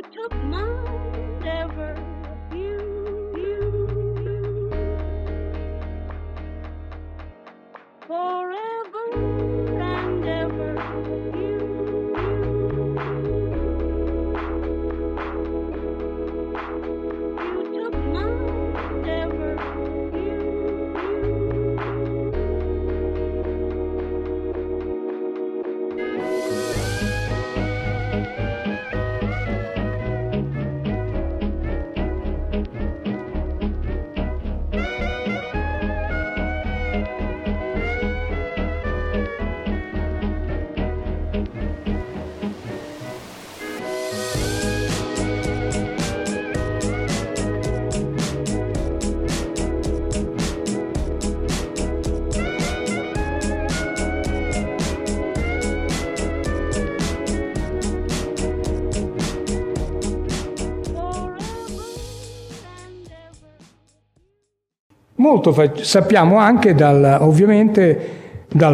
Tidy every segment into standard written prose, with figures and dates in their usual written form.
You took mine, never you forever and ever. Molto sappiamo anche dal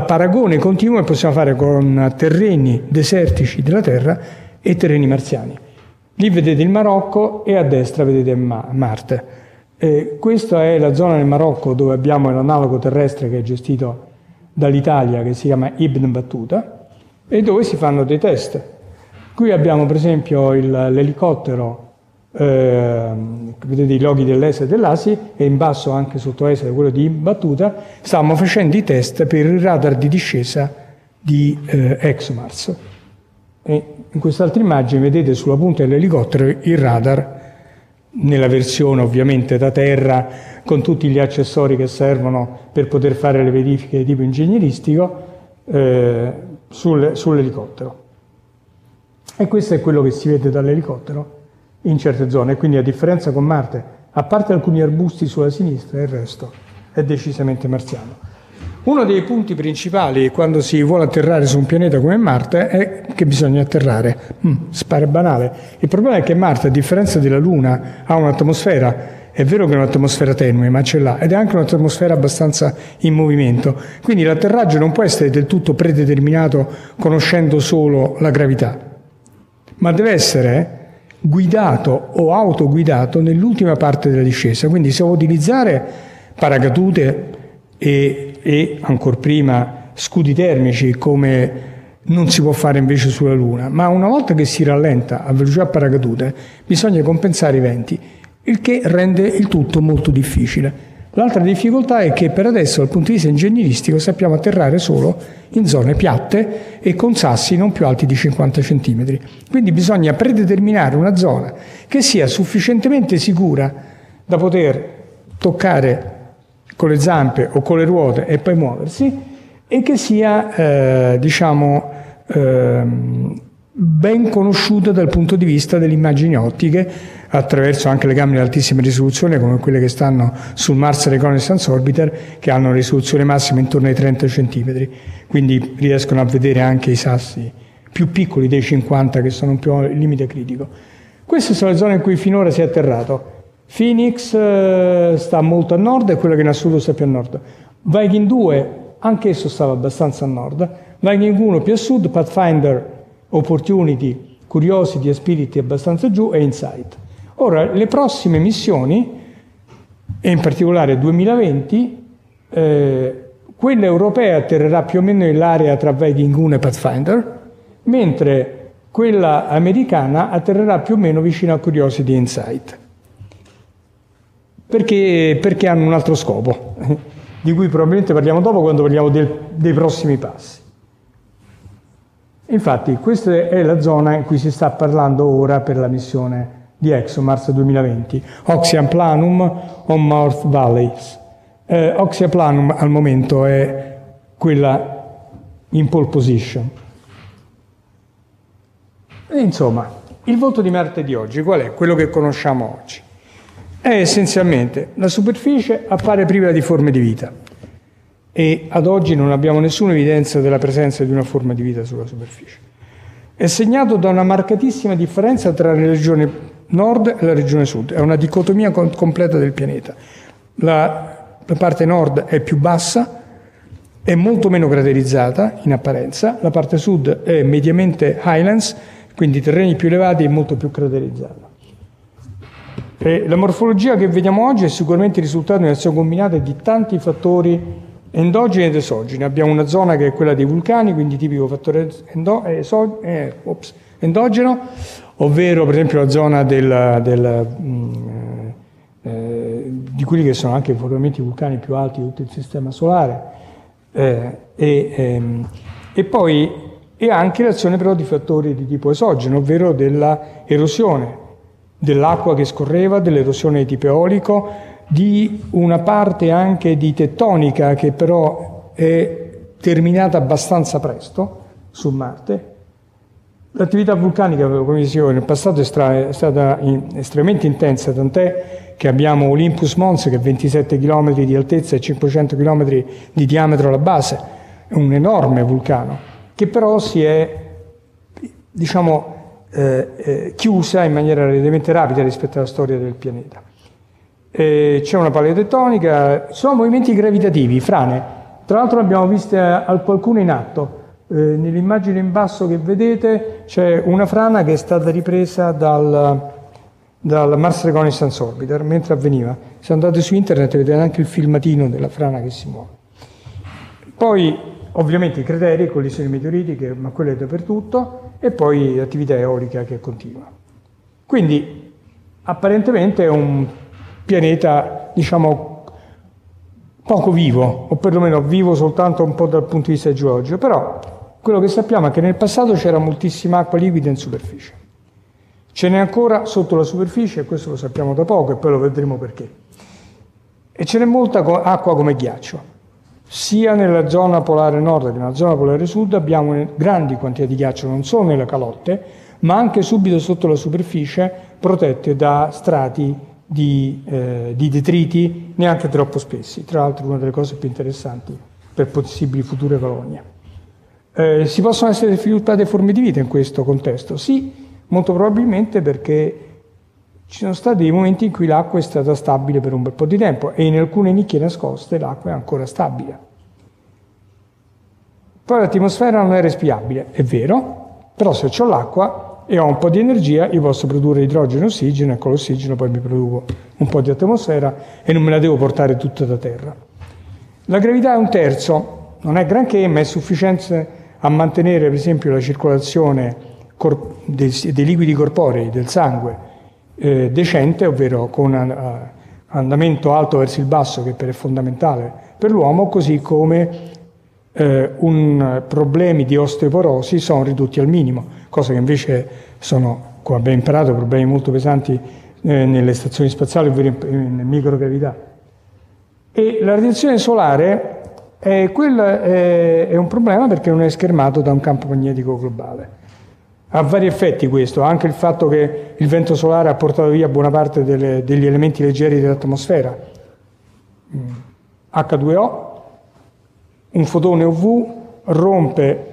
paragone continuo che possiamo fare con terreni desertici della Terra e terreni marziani. Lì vedete il Marocco e a destra vedete Marte. Questa è la zona del Marocco dove abbiamo l'analogo terrestre che è gestito dall'Italia, che si chiama Ibn Battuta, e dove si fanno dei test. Qui abbiamo per esempio l'elicottero. Vedete i loghi dell'ESA e dell'ASI, e in basso anche sotto ESA quello di Battuta. Stavamo facendo i test per il radar di discesa di ExoMars, e in quest'altra immagine vedete sulla punta dell'elicottero il radar nella versione ovviamente da terra, con tutti gli accessori che servono per poter fare le verifiche di tipo ingegneristico sull'elicottero, e questo è quello che si vede dall'elicottero in certe zone. Quindi, a differenza con Marte, a parte alcuni arbusti sulla sinistra, il resto è decisamente marziano. Uno dei punti principali quando si vuole atterrare su un pianeta come Marte è che bisogna atterrare. Spare banale. Il problema è che Marte, a differenza della Luna, ha un'atmosfera. È vero che è un'atmosfera tenue, ma ce l'ha, ed è anche un'atmosfera abbastanza in movimento. Quindi l'atterraggio non può essere del tutto predeterminato conoscendo solo la gravità, ma deve essere guidato o autoguidato nell'ultima parte della discesa. Quindi si può utilizzare paracadute e ancor prima scudi termici, come non si può fare invece sulla Luna, ma una volta che si rallenta a velocità paracadute bisogna compensare i venti, il che rende il tutto molto difficile. L'altra difficoltà è che per adesso, dal punto di vista ingegneristico, sappiamo atterrare solo in zone piatte e con sassi non più alti di 50 cm. Quindi bisogna predeterminare una zona che sia sufficientemente sicura da poter toccare con le zampe o con le ruote e poi muoversi, e che sia, ben conosciuta dal punto di vista delle immagini ottiche, attraverso anche le camere di altissima risoluzione come quelle che stanno sul Mars Reconnaissance Orbiter, che hanno una risoluzione massima intorno ai 30 cm, quindi riescono a vedere anche i sassi più piccoli dei 50, che sono un po' il limite critico. Queste sono le zone in cui finora si è atterrato. Phoenix sta molto a nord, è quella che in assoluto sta più a nord. Viking 2 anch'esso stava abbastanza a nord, Viking 1 più a sud, Pathfinder, Opportunity, Curiosity e Spirit abbastanza giù, e InSight. Ora, le prossime missioni, e in particolare 2020, quella europea atterrerà più o meno nell'area tra Viking 1 e Pathfinder, mentre quella americana atterrerà più o meno vicino a Curiosity e InSight. Perché hanno un altro scopo, di cui probabilmente parliamo dopo quando parliamo dei prossimi passi. Infatti, questa è la zona in cui si sta parlando ora per la missione di ExoMars 2020, Oxia Planum o North Valleys. Oxia Planum al momento è quella in pole position. E, insomma, il volto di Marte di oggi qual è? Quello che conosciamo oggi. È essenzialmente la superficie appare priva di forme di vita, e ad oggi non abbiamo nessuna evidenza della presenza di una forma di vita sulla superficie. È segnato da una marcatissima differenza tra la regione nord e la regione sud, è una dicotomia completa del pianeta. La parte nord è più bassa, è molto meno craterizzata in apparenza, la parte sud è mediamente highlands, Quindi terreni più elevati e molto più craterizzata. La morfologia che vediamo oggi è sicuramente il risultato di un'azione combinata di tanti fattori endogeni ed esogeni. Abbiamo una zona che è quella dei vulcani, quindi tipico fattore endogeno, ovvero per esempio la zona di quelli che sono anche i vulcani più alti di tutto il sistema solare, e anche l'azione però di fattori di tipo esogeno, ovvero della erosione dell'acqua che scorreva, dell'erosione di tipo eolico, di una parte anche di tettonica che però è terminata abbastanza presto su Marte. L'attività vulcanica, come dicevo, nel passato è stata estremamente intensa, tant'è che abbiamo Olympus Mons che è 27 km di altezza e 500 km di diametro alla base, è un enorme vulcano che però si è, chiusa in maniera relativamente rapida rispetto alla storia del pianeta. C'è una paleotettonica, sono movimenti gravitativi, frane, tra l'altro abbiamo viste alcune in atto. Nell'immagine in basso che vedete c'è una frana che è stata ripresa dal Mars Reconnaissance Orbiter mentre avveniva. Se andate su internet vedete anche il filmatino della frana che si muove. Poi ovviamente i crateri, collisioni meteoritiche, ma quello è dappertutto, e poi l'attività eolica che continua. Quindi apparentemente è un pianeta, poco vivo, o perlomeno vivo soltanto un po' dal punto di vista geologico, però quello che sappiamo è che nel passato c'era moltissima acqua liquida in superficie. Ce n'è ancora sotto la superficie, e questo lo sappiamo da poco, e poi lo vedremo perché. E ce n'è molta acqua come ghiaccio. Sia nella zona polare nord che nella zona polare sud abbiamo grandi quantità di ghiaccio, non solo nelle calotte, ma anche subito sotto la superficie, protette da strati di detriti neanche troppo spessi. Tra l'altro una delle cose più interessanti per possibili future colonie. Si possono essere sviluppate forme di vita in questo contesto? Sì, molto probabilmente, perché ci sono stati dei momenti in cui l'acqua è stata stabile per un bel po' di tempo e in alcune nicchie nascoste l'acqua è ancora stabile. Poi l'atmosfera non è respirabile, è vero, però se ho l'acqua e ho un po' di energia io posso produrre idrogeno e ossigeno, e con l'ossigeno poi mi produco un po' di atmosfera e non me la devo portare tutta da terra. La gravità è un terzo, non è granché, ma è sufficiente a mantenere per esempio la circolazione dei liquidi corporei, del sangue, decente, ovvero con un andamento alto verso il basso, che è fondamentale per l'uomo, così come problemi di osteoporosi sono ridotti al minimo, cosa che invece sono, come abbiamo imparato, problemi molto pesanti nelle stazioni spaziali, ovvero in microgravità. E la radiazione solare è un problema perché non è schermato da un campo magnetico globale. Ha vari effetti questo, anche il fatto che il vento solare ha portato via buona parte degli elementi leggeri dell'atmosfera. H2O, un fotone UV rompe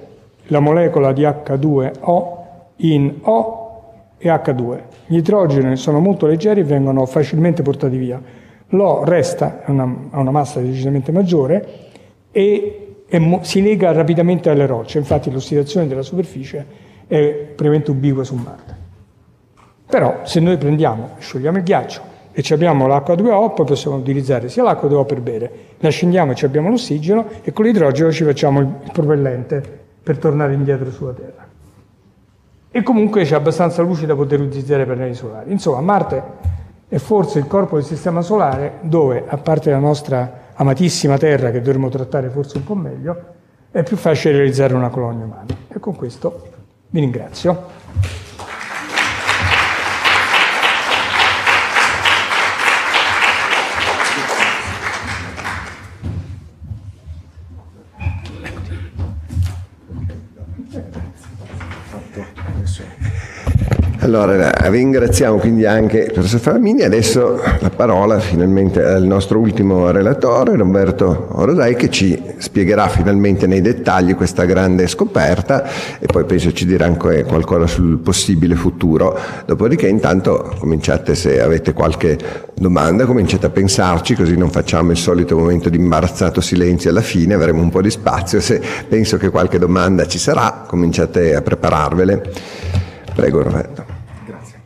la molecola di H2O in O e H2. Gli idrogeni sono molto leggeri e vengono facilmente portati via. L'O resta, ha una massa decisamente maggiore, e si lega rapidamente alle rocce, infatti l'ossidazione della superficie è praticamente ubiqua su Marte. Però se noi prendiamo e sciogliamo il ghiaccio e ci abbiamo l'H2O, poi possiamo utilizzare sia l'H2O per bere, la scendiamo e ci abbiamo l'ossigeno, e con l'idrogeno ci facciamo il propellente per tornare indietro sulla Terra. E comunque c'è abbastanza luce da poter utilizzare per pannelli solari. Insomma, Marte è forse il corpo del sistema solare dove, a parte la nostra amatissima Terra che dovremmo trattare forse un po' meglio, è più facile realizzare una colonia umana. E con questo vi ringrazio. Allora, ringraziamo quindi anche il professor Flamini. Adesso la parola finalmente al nostro ultimo relatore, Roberto Orosei, che ci spiegherà finalmente nei dettagli questa grande scoperta e poi penso ci dirà anche qualcosa sul possibile futuro. Dopodiché intanto cominciate, se avete qualche domanda, cominciate a pensarci, così non facciamo il solito momento di imbarazzato silenzio alla fine, avremo un po' di spazio. Se penso che qualche domanda ci sarà, cominciate a prepararvele. Prego Roberto. Grazie.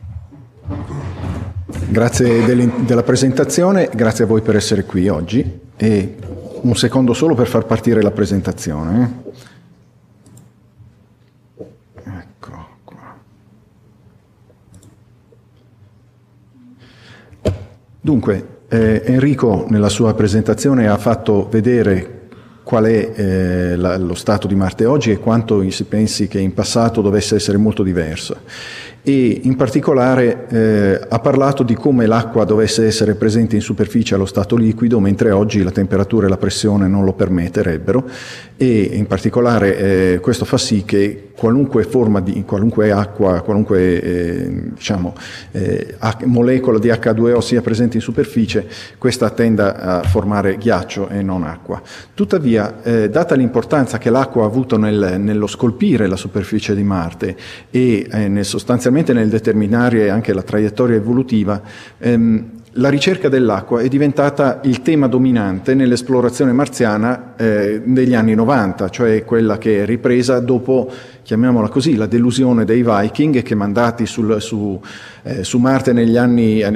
Grazie della presentazione, grazie a voi per essere qui oggi e un secondo solo per far partire la presentazione. Ecco qua. Dunque, Enrico nella sua presentazione ha fatto vedere qual è lo stato di Marte oggi e quanto si pensi che in passato dovesse essere molto diverso. E in particolare ha parlato di come l'acqua dovesse essere presente in superficie allo stato liquido, mentre oggi la temperatura e la pressione non lo permetterebbero, e in particolare questo fa sì che qualunque forma di qualunque acqua, qualunque molecola di H2O sia presente in superficie, questa tenda a formare ghiaccio e non acqua. Tuttavia, data l'importanza che l'acqua ha avuto nello scolpire la superficie di Marte e sostanzialmente nel determinare anche la traiettoria evolutiva, la ricerca dell'acqua è diventata il tema dominante nell'esplorazione marziana degli anni 90, cioè quella che è ripresa dopo, chiamiamola così, la delusione dei Viking che mandati su Marte alla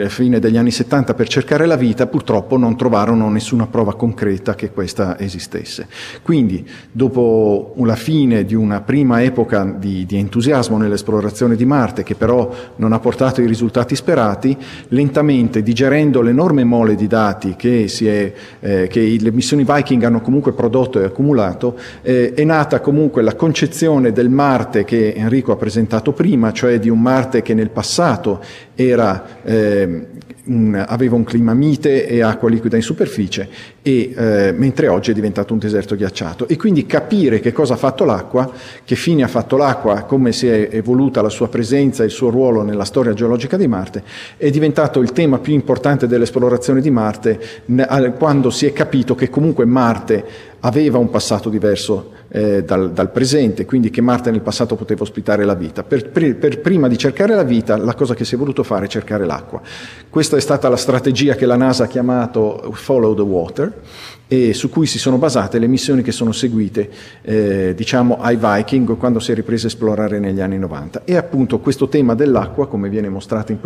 fine degli anni 70 per cercare la vita, purtroppo non trovarono nessuna prova concreta che questa esistesse. Quindi, dopo la fine di una prima epoca di entusiasmo nell'esplorazione di Marte, che però non ha portato i risultati sperati, lentamente digerendo l'enorme mole di dati che le missioni Viking hanno comunque prodotto e accumulato, è nata comunque la concezione del Marte che Enrico ha presentato prima, cioè di un Marte che nel passato aveva un clima mite e acqua liquida in superficie, mentre oggi è diventato un deserto ghiacciato. E quindi capire che cosa ha fatto l'acqua, che fine ha fatto l'acqua, come si è evoluta la sua presenza e il suo ruolo nella storia geologica di Marte, è diventato il tema più importante dell'esplorazione di Marte, quando si è capito che comunque Marte aveva un passato diverso dal presente, quindi che Marte nel passato poteva ospitare la vita. Per prima di cercare la vita, la cosa che si è voluto fare è cercare l'acqua. Questa è stata la strategia che la NASA ha chiamato Follow the Water, e su cui si sono basate le missioni che sono seguite ai Viking quando si è ripresa a esplorare negli anni 90. E appunto questo tema dell'acqua, come viene mostrato in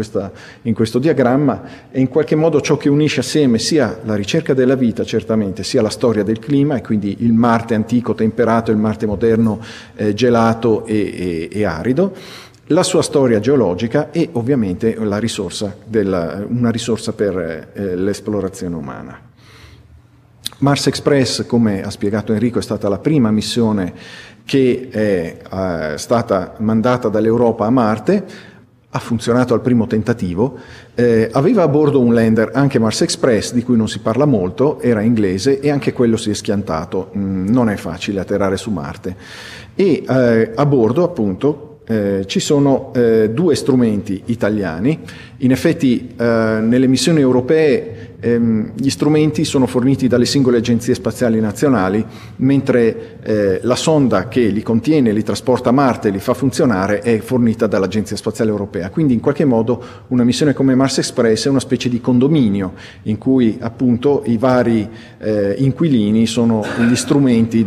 questo diagramma, è in qualche modo ciò che unisce assieme sia la ricerca della vita, certamente, sia la storia del clima, e quindi il Marte antico temperato, il Marte moderno gelato e arido, la sua storia geologica e ovviamente una risorsa per l'esplorazione umana. Mars Express, come ha spiegato Enrico, è stata la prima missione che è stata mandata dall'Europa a Marte. Ha funzionato al primo tentativo, aveva a bordo un lander, anche Mars Express, di cui non si parla molto, era inglese e anche quello si è schiantato, non è facile atterrare su Marte. E a bordo, appunto, ci sono due strumenti italiani. In effetti nelle missioni europee gli strumenti sono forniti dalle singole agenzie spaziali nazionali, mentre la sonda che li contiene, li trasporta a Marte, li fa funzionare, è fornita dall'Agenzia Spaziale Europea. Quindi in qualche modo una missione come Mars Express è una specie di condominio in cui appunto i vari inquilini sono gli strumenti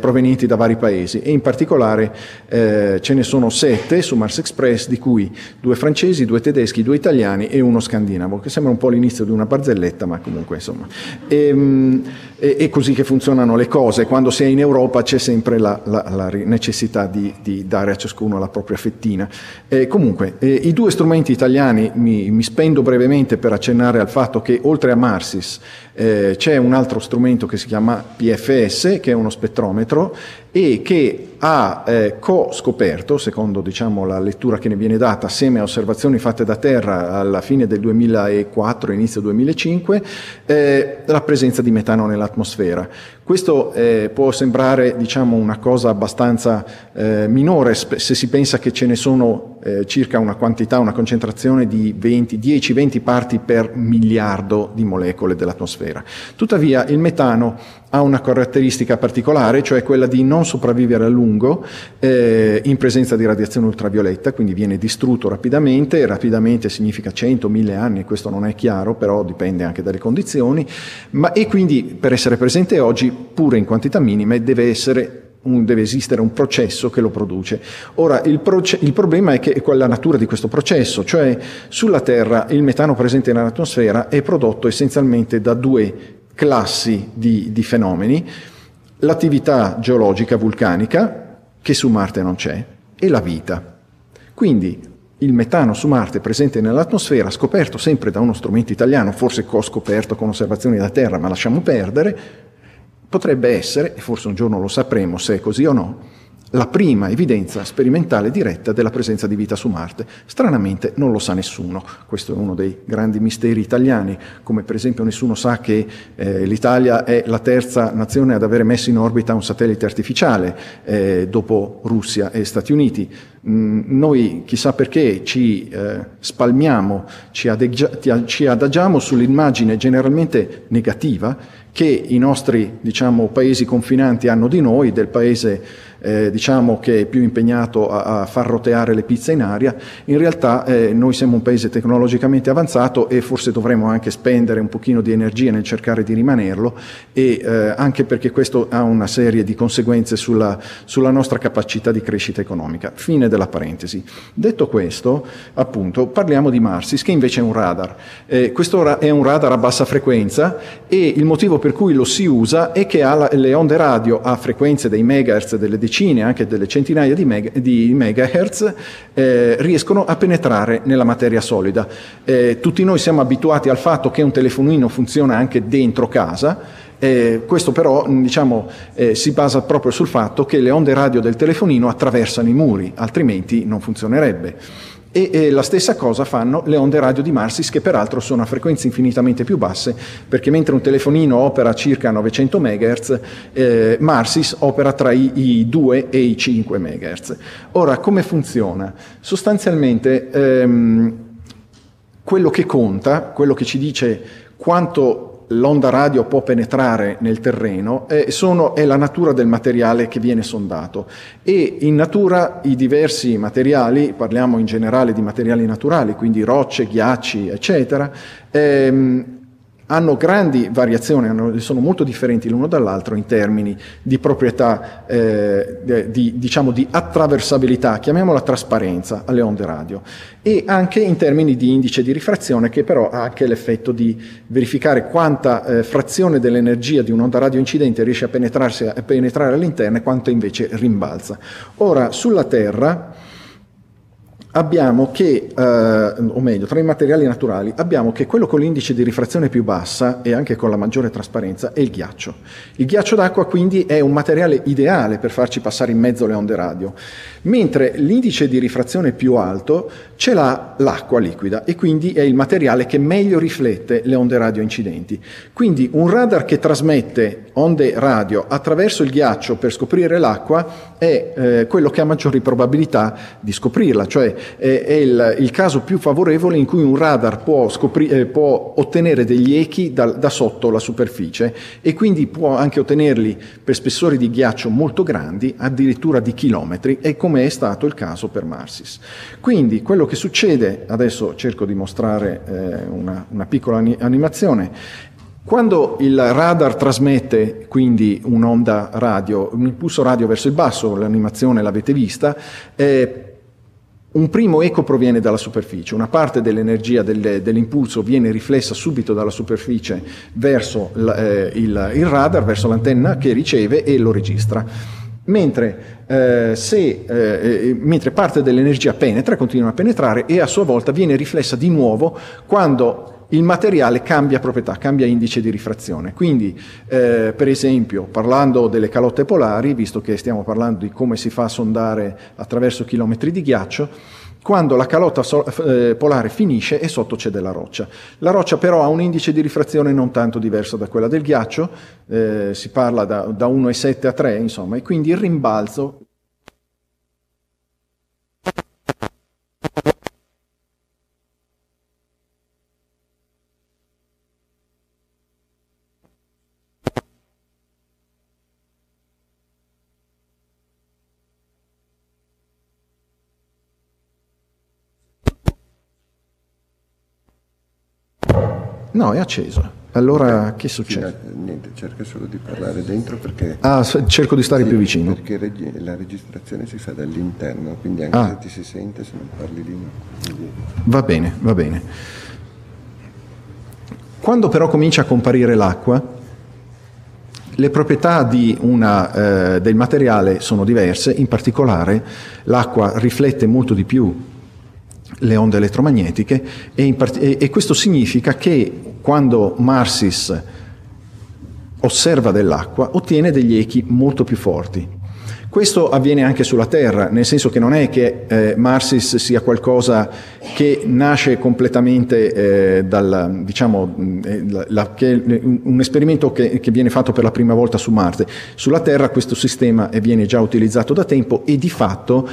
provenienti da vari paesi, e in particolare ce ne sono 7 su Mars Express, di cui 2 francesi, 2 tedeschi, 2 italiani e 1 scandinavo, che sembra un po' l'inizio di una barzelletta, ma comunque insomma è così che funzionano le cose. Quando si è in Europa c'è sempre la necessità di dare a ciascuno la propria fettina. Comunque i due strumenti italiani, mi spendo brevemente per accennare al fatto che oltre a Marsis c'è un altro strumento che si chiama PFS, che è uno spettrometro e che ha co-scoperto, secondo la lettura che ne viene data, assieme a osservazioni fatte da Terra alla fine del 2004, inizio 2005, la presenza di metano nell'atmosfera. Questo può sembrare una cosa abbastanza minore se si pensa che ce ne sono circa una concentrazione di 10-20 parti per miliardo di molecole dell'atmosfera. Tuttavia il metano ha una caratteristica particolare, cioè quella di non sopravvivere a lungo in presenza di radiazione ultravioletta, quindi viene distrutto rapidamente. Rapidamente significa 100-1000 anni, questo non è chiaro, però dipende anche dalle condizioni, e quindi per essere presente oggi, pure in quantità minime, deve essere deve esistere un processo che lo produce. Ora il problema è che qual è la natura di questo processo, cioè sulla Terra il metano presente nell'atmosfera è prodotto essenzialmente da due classi di fenomeni: l'attività geologica vulcanica, che su Marte non c'è, e la vita. Quindi il metano su Marte presente nell'atmosfera, scoperto sempre da uno strumento italiano, forse scoperto con osservazioni da Terra, ma lasciamo perdere, potrebbe essere, e forse un giorno lo sapremo se è così o no, la prima evidenza sperimentale diretta della presenza di vita su Marte. Stranamente non lo sa nessuno, questo è uno dei grandi misteri italiani, come per esempio nessuno sa che l'Italia è la terza nazione ad avere messo in orbita un satellite artificiale, dopo Russia e Stati Uniti. Noi chissà perché ci spalmiamo, ci adagiamo sull'immagine generalmente negativa che i nostri, diciamo, paesi confinanti hanno di noi, del paese diciamo che è più impegnato a far roteare le pizze in aria. In realtà noi siamo un paese tecnologicamente avanzato e forse dovremmo anche spendere un pochino di energia nel cercare di rimanerlo, e anche perché questo ha una serie di conseguenze sulla nostra capacità di crescita economica. Fine della parentesi. Detto questo, appunto, parliamo di Marsis, che invece è un radar. Questo è un radar a bassa frequenza, e il motivo per cui lo si usa è che ha le onde radio a frequenze dei megahertz, delle decine, anche delle centinaia di megahertz, riescono a penetrare nella materia solida. Tutti noi siamo abituati al fatto che un telefonino funziona anche dentro casa. Questo però, diciamo, si basa proprio sul fatto che le onde radio del telefonino attraversano i muri, altrimenti non funzionerebbe. E la stessa cosa fanno le onde radio di Marsis, che peraltro sono a frequenze infinitamente più basse, perché mentre un telefonino opera circa 900 MHz, Marsis opera tra i 2 e i 5 MHz. Ora, come funziona? Sostanzialmente quello che conta, quello che ci dice quanto l'onda radio può penetrare nel terreno è la natura del materiale che viene sondato, e in natura i diversi materiali, parliamo in generale di materiali naturali, quindi rocce, ghiacci, eccetera, hanno grandi variazioni, sono molto differenti l'uno dall'altro in termini di proprietà, diciamo di attraversabilità, chiamiamola trasparenza, alle onde radio, e anche in termini di indice di rifrazione, che però ha anche l'effetto di verificare quanta frazione dell'energia di un'onda radio incidente riesce a penetrare all'interno e quanto invece rimbalza. Ora, sulla Terra abbiamo che, o meglio, tra i materiali naturali, abbiamo che quello con l'indice di rifrazione più bassa e anche con la maggiore trasparenza è il ghiaccio. Il ghiaccio d'acqua quindi è un materiale ideale per farci passare in mezzo le onde radio, mentre l'indice di rifrazione più alto ce l'ha l'acqua liquida, e quindi è il materiale che meglio riflette le onde radio incidenti. Quindi un radar che trasmette onde radio attraverso il ghiaccio per scoprire l'acqua è quello che ha maggiori probabilità di scoprirla, cioè è il caso più favorevole in cui un radar può ottenere degli echi da sotto la superficie, e quindi può anche ottenerli per spessori di ghiaccio molto grandi, addirittura di chilometri, e come è stato il caso per Marsis. Quindi quello che succede, adesso cerco di mostrare una piccola animazione. Quando il radar trasmette quindi un'onda radio, un impulso radio verso il basso, l'animazione l'avete vista, un primo eco proviene dalla superficie, una parte dell'energia dell'impulso viene riflessa subito dalla superficie verso il radar, verso l'antenna che riceve e lo registra, mentre parte dell'energia penetra, continua a penetrare e a sua volta viene riflessa di nuovo quando il materiale cambia proprietà, cambia indice di rifrazione. Quindi, per esempio, parlando delle calotte polari, visto che stiamo parlando di come si fa a sondare attraverso chilometri di ghiaccio, quando la calotta polare finisce e sotto c'è della roccia. La roccia però ha un indice di rifrazione non tanto diverso da quella del ghiaccio, si parla da 1,7 a 3, insomma, e quindi il rimbalzo... No, è acceso. Allora che succede? Niente, cerca solo di parlare dentro perché... Ah, cerco di stare più vicino. Perché la registrazione si fa dall'interno, quindi anche se ti si sente, se non parli lì no. Va bene, va bene. Quando però comincia a comparire l'acqua, le proprietà di del materiale sono diverse, in particolare l'acqua riflette molto di più le onde elettromagnetiche e questo significa che quando Marsis osserva dell'acqua ottiene degli echi molto più forti. Questo avviene anche sulla Terra, nel senso che non è che Marsis sia qualcosa che nasce completamente un esperimento che viene fatto per la prima volta su Marte. Sulla Terra questo sistema viene già utilizzato da tempo e di fatto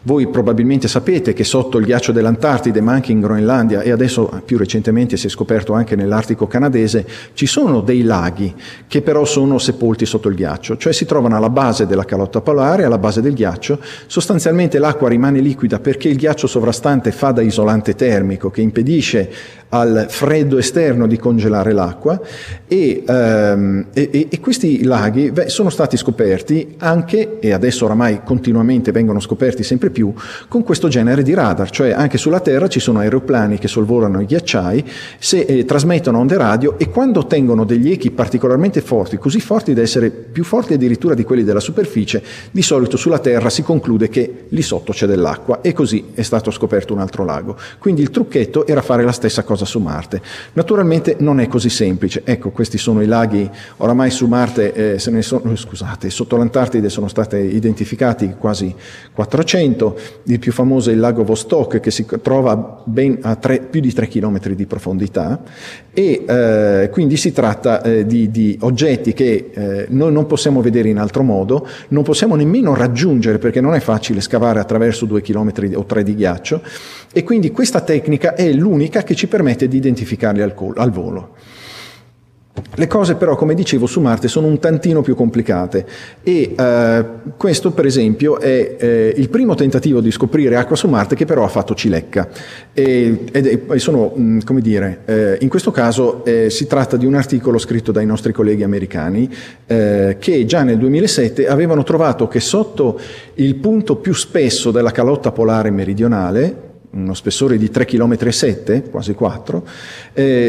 voi probabilmente sapete che sotto il ghiaccio dell'Antartide, ma anche in Groenlandia e adesso più recentemente si è scoperto anche nell'Artico canadese, ci sono dei laghi che però sono sepolti sotto il ghiaccio, cioè si trovano alla base della calotta polare, alla base del ghiaccio. Sostanzialmente l'acqua rimane liquida perché il ghiaccio sovrastante fa da isolante termico che impedisce al freddo esterno di congelare l'acqua e questi laghi sono stati scoperti anche, e adesso oramai continuamente vengono scoperti sempre più, con questo genere di radar, cioè anche sulla Terra ci sono aeroplani che sorvolano i ghiacciai, trasmettono onde radio e quando ottengono degli echi particolarmente forti, così forti da essere più forti addirittura di quelli della superficie, di solito sulla Terra si conclude che lì sotto c'è dell'acqua e così è stato scoperto un altro lago. Quindi il trucchetto era fare la stessa cosa su Marte. Naturalmente non è così semplice. Ecco, questi sono i laghi, oramai su Marte sotto l'Antartide sono state identificati quasi 400. Il più famoso è il lago Vostok, che si trova ben a più di 3 km di profondità e quindi si tratta di oggetti che noi non possiamo vedere in altro modo, non possiamo nemmeno raggiungere perché non è facile scavare attraverso 2 km o 3 di ghiaccio e quindi questa tecnica è l'unica che ci permette di identificarli al volo. Le cose però, come dicevo, su Marte sono un tantino più complicate e questo per esempio è il primo tentativo di scoprire acqua su Marte che però ha fatto cilecca in questo caso si tratta di un articolo scritto dai nostri colleghi americani che già nel 2007 avevano trovato che sotto il punto più spesso della calotta polare meridionale, uno spessore di 3,7 km, quasi 4,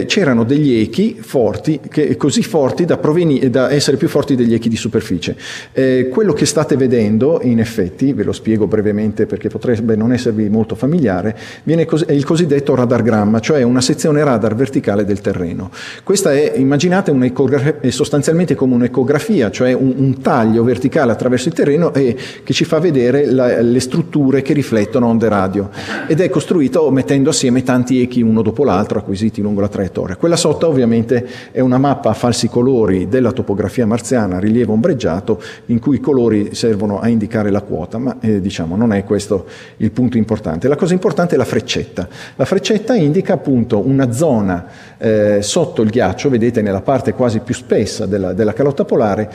c'erano degli echi forti, così forti da essere più forti degli echi di superficie. Quello che state vedendo, in effetti, ve lo spiego brevemente perché potrebbe non esservi molto familiare, è il cosiddetto radargramma, cioè una sezione radar verticale del terreno. Questa è, immaginate, sostanzialmente come un'ecografia, cioè un taglio verticale attraverso il terreno e che ci fa vedere le strutture che riflettono onde radio. Ed è costruito mettendo assieme tanti echi uno dopo l'altro acquisiti lungo la traiettoria. Quella sotto ovviamente è una mappa a falsi colori della topografia marziana a rilievo ombreggiato in cui i colori servono a indicare la quota, ma non è questo il punto importante. La cosa importante è la freccetta. La freccetta indica appunto una zona sotto il ghiaccio, vedete nella parte quasi più spessa della calotta polare,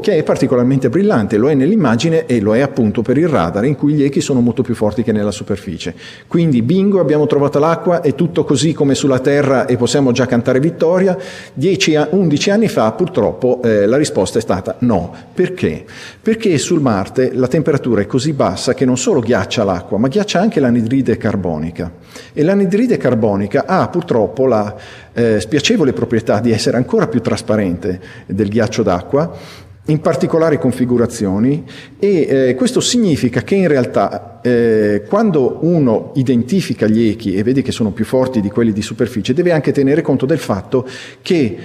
che è particolarmente brillante, lo è nell'immagine e lo è appunto per il radar in cui gli echi sono molto più forti che nella superficie. Quindi bingo, abbiamo trovato l'acqua, è tutto così come sulla Terra e possiamo già cantare vittoria. 11 anni fa purtroppo la risposta è stata no. Perché? Perché sul Marte la temperatura è così bassa che non solo ghiaccia l'acqua, ma ghiaccia anche l'anidride carbonica. E l'anidride carbonica ha purtroppo la spiacevole proprietà di essere ancora più trasparente del ghiaccio d'acqua, in particolari configurazioni, e questo significa che in realtà quando uno identifica gli echi e vede che sono più forti di quelli di superficie deve anche tenere conto del fatto che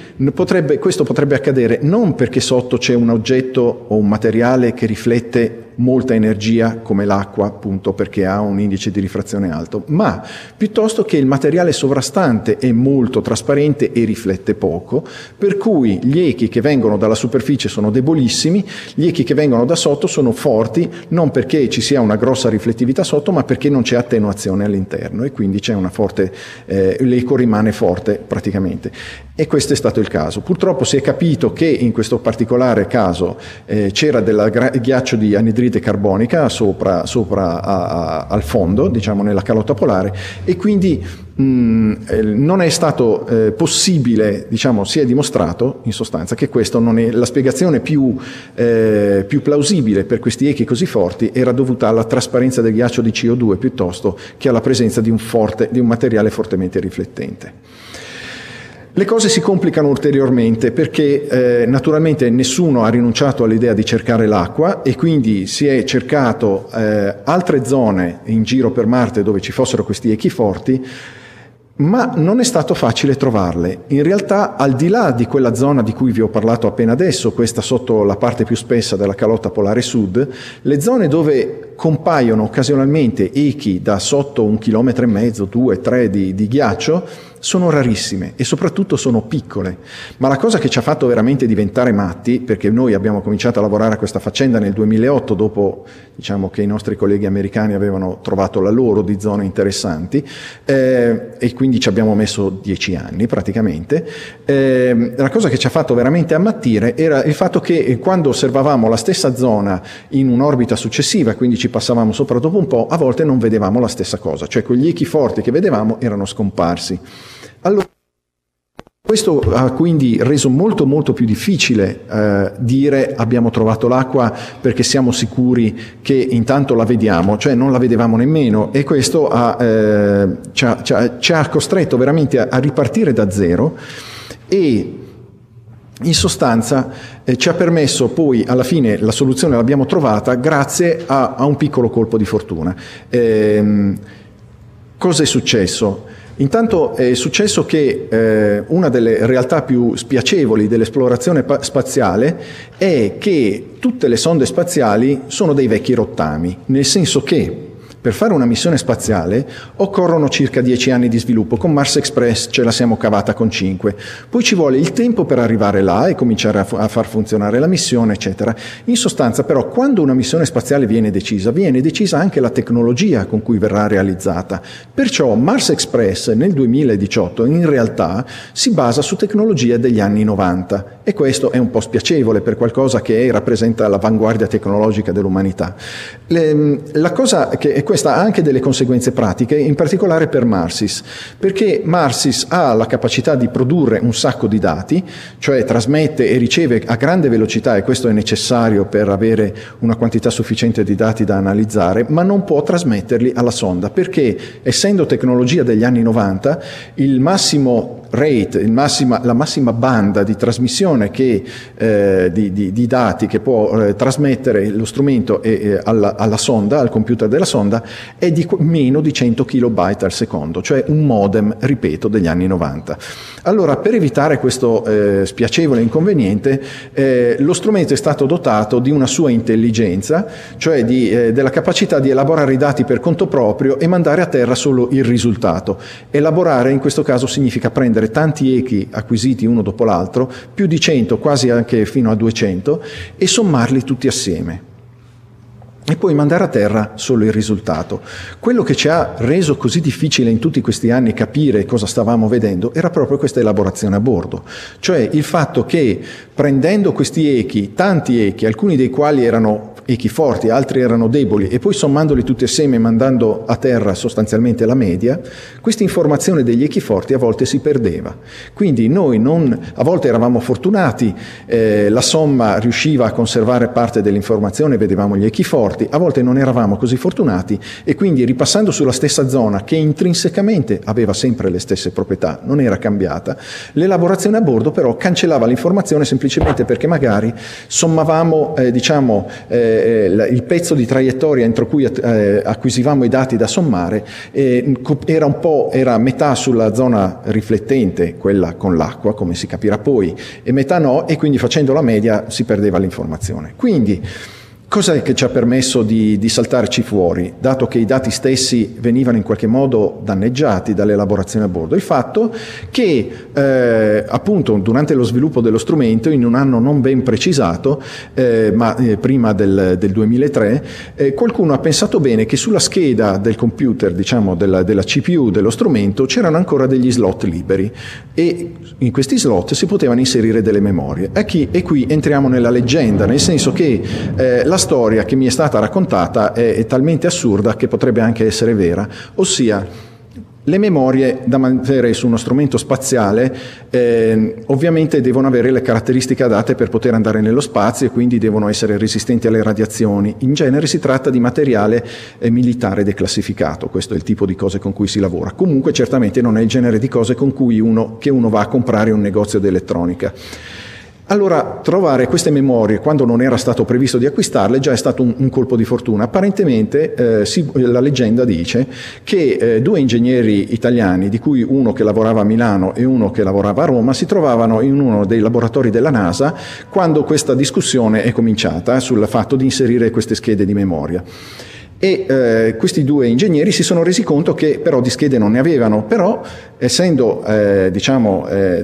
questo potrebbe accadere non perché sotto c'è un oggetto o un materiale che riflette molta energia come l'acqua, appunto perché ha un indice di rifrazione alto, ma piuttosto che il materiale sovrastante è molto trasparente e riflette poco, per cui gli echi che vengono dalla superficie sono debolissimi, gli echi che vengono da sotto sono forti non perché ci sia una grossa riflettività sotto, ma perché non c'è attenuazione all'interno e quindi l'eco rimane forte praticamente. E questo è stato il caso. Purtroppo si è capito che in questo particolare caso c'era del ghiaccio di anidride carbonica sopra al fondo, diciamo nella calotta polare, e quindi non è stato possibile, diciamo, si è dimostrato in sostanza che questo non è la spiegazione più plausibile per questi echi così forti, era dovuta alla trasparenza del ghiaccio di CO2 piuttosto che alla presenza di un materiale fortemente riflettente. Le cose si complicano ulteriormente perché naturalmente nessuno ha rinunciato all'idea di cercare l'acqua e quindi si è cercato altre zone in giro per Marte dove ci fossero questi echi forti, ma non è stato facile trovarle. In realtà, al di là di quella zona di cui vi ho parlato appena adesso, questa sotto la parte più spessa della calotta polare sud, le zone dove compaiono occasionalmente echi da sotto 1,5 chilometri, 2, 3 di ghiaccio, sono rarissime e soprattutto sono piccole. Ma la cosa che ci ha fatto veramente diventare matti, perché noi abbiamo cominciato a lavorare a questa faccenda nel 2008, dopo, diciamo, che i nostri colleghi americani avevano trovato la loro di zone interessanti, e quindi ci abbiamo messo 10 anni praticamente, la cosa che ci ha fatto veramente ammattire era il fatto che quando osservavamo la stessa zona in un'orbita successiva, quindi ci passavamo sopra dopo un po', a volte non vedevamo la stessa cosa, cioè quegli echi forti che vedevamo erano scomparsi. Allora, questo ha quindi reso molto molto più difficile dire abbiamo trovato l'acqua perché siamo sicuri che intanto la vediamo, cioè non la vedevamo nemmeno, e questo ci ha costretto veramente a ripartire da zero e in sostanza ci ha permesso poi, alla fine la soluzione l'abbiamo trovata grazie a un piccolo colpo di fortuna. Cosa è successo? Intanto è successo che una delle realtà più spiacevoli dell'esplorazione spaziale è che tutte le sonde spaziali sono dei vecchi rottami, nel senso che per fare una missione spaziale occorrono circa 10 anni di sviluppo. Con Mars Express ce la siamo cavata con 5. Poi ci vuole il tempo per arrivare là e cominciare a far funzionare la missione, eccetera. In sostanza, però, quando una missione spaziale viene decisa anche la tecnologia con cui verrà realizzata. Perciò Mars Express nel 2018 in realtà si basa su tecnologie degli anni 90, e questo è un po' spiacevole per qualcosa che rappresenta l'avanguardia tecnologica dell'umanità. La cosa che è questa ha anche delle conseguenze pratiche, in particolare per Marsis, perché Marsis ha la capacità di produrre un sacco di dati, cioè trasmette e riceve a grande velocità, e questo è necessario per avere una quantità sufficiente di dati da analizzare, ma non può trasmetterli alla sonda, perché essendo tecnologia degli anni 90, il massimo rate, la massima banda di trasmissione che, di dati che può trasmettere lo strumento alla sonda, al computer della sonda, è di meno di 100 kilobyte al secondo, cioè un modem, ripeto, degli anni 90. Allora, per evitare questo spiacevole inconveniente, lo strumento è stato dotato di una sua intelligenza, cioè della capacità di elaborare i dati per conto proprio e mandare a terra solo il risultato. Elaborare in questo caso significa prendere tanti echi acquisiti uno dopo l'altro, più di 100, quasi anche fino a 200, e sommarli tutti assieme e poi mandare a terra solo il risultato. Quello che ci ha reso così difficile in tutti questi anni capire cosa stavamo vedendo era proprio questa elaborazione a bordo, cioè il fatto che prendendo questi echi, tanti echi, alcuni dei quali erano echi forti, altri erano deboli, e poi sommandoli tutti assieme mandando a terra sostanzialmente la media, questa informazione degli echi forti a volte si perdeva. Quindi noi a volte eravamo fortunati, la somma riusciva a conservare parte dell'informazione, vedevamo gli echi forti, a volte non eravamo così fortunati e quindi ripassando sulla stessa zona che intrinsecamente aveva sempre le stesse proprietà, non era cambiata, l'elaborazione a bordo però cancellava l'informazione semplicemente perché magari sommavamo, il pezzo di traiettoria entro cui acquisivamo i dati da sommare era metà sulla zona riflettente, quella con l'acqua, come si capirà poi, e metà no, e quindi facendo la media si perdeva l'informazione. Quindi Cos'è che ci ha permesso di saltarci fuori, dato che i dati stessi venivano in qualche modo danneggiati dall'elaborazione a bordo? Il fatto che appunto durante lo sviluppo dello strumento, in un anno non ben precisato, ma prima del 2003, qualcuno ha pensato bene che sulla scheda del computer, diciamo della CPU dello strumento, c'erano ancora degli slot liberi e in questi slot si potevano inserire delle memorie. E qui entriamo nella leggenda, nel senso che la storia che mi è stata raccontata è talmente assurda che potrebbe anche essere vera, ossia le memorie da mantenere su uno strumento spaziale ovviamente devono avere le caratteristiche adatte per poter andare nello spazio e quindi devono essere resistenti alle radiazioni. In genere si tratta di materiale militare declassificato, questo è il tipo di cose con cui si lavora. Comunque certamente non è il genere di cose con cui uno va a comprare in un negozio di elettronica. Allora, trovare queste memorie quando non era stato previsto di acquistarle già è stato un colpo di fortuna. Apparentemente la leggenda dice che due ingegneri italiani, di cui uno che lavorava a Milano e uno che lavorava a Roma, si trovavano in uno dei laboratori della NASA quando questa discussione è cominciata sul fatto di inserire queste schede di memoria. E questi due ingegneri si sono resi conto che però di schede non ne avevano, però essendo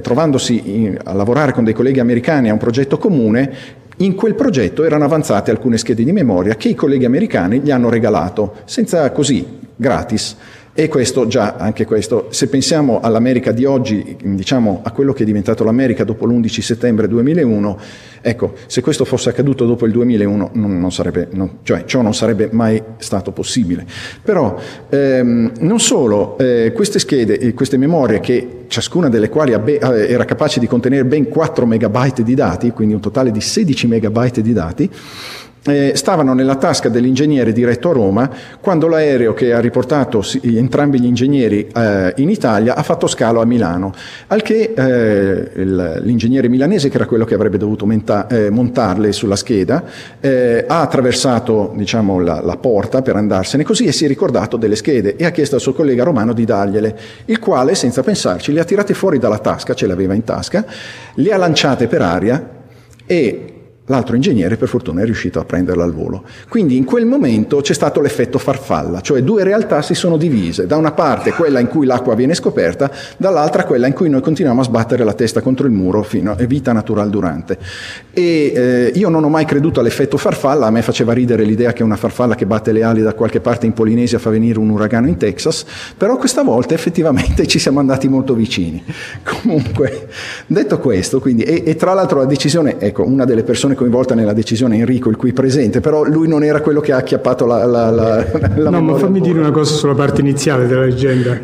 trovandosi a lavorare con dei colleghi americani a un progetto comune, in quel progetto erano avanzate alcune schede di memoria che i colleghi americani gli hanno regalato senza, così, gratis. E questo già, anche questo, se pensiamo all'America di oggi, diciamo a quello che è diventato l'America dopo l'11 settembre 2001, ecco, se questo fosse accaduto dopo il 2001 ciò non sarebbe mai stato possibile. Però non solo queste schede e queste memorie, che ciascuna delle quali era capace di contenere ben 4 megabyte di dati, quindi un totale di 16 megabyte di dati, stavano nella tasca dell'ingegnere diretto a Roma quando l'aereo che ha riportato entrambi gli ingegneri in Italia ha fatto scalo a Milano, al che l'ingegnere milanese, che era quello che avrebbe dovuto montarle sulla scheda, ha attraversato, diciamo, la porta per andarsene così e si è ricordato delle schede e ha chiesto al suo collega romano di dargliele, il quale senza pensarci le ha tirate fuori dalla tasca, ce l'aveva in tasca, le ha lanciate per aria e l'altro ingegnere per fortuna è riuscito a prenderla al volo. Quindi in quel momento c'è stato l'effetto farfalla, cioè due realtà si sono divise, da una parte quella in cui l'acqua viene scoperta, dall'altra quella in cui noi continuiamo a sbattere la testa contro il muro fino a vita natural durante. Io non ho mai creduto all'effetto farfalla, a me faceva ridere l'idea che una farfalla che batte le ali da qualche parte in Polinesia fa venire un uragano in Texas, però questa volta effettivamente ci siamo andati molto vicini. Comunque, detto questo, quindi, e tra l'altro la decisione, ecco, una delle persone coinvolta nella decisione, Enrico, il cui presente, però lui non era quello che ha acchiappato la no, ma fammi dire una cosa sulla parte iniziale della leggenda,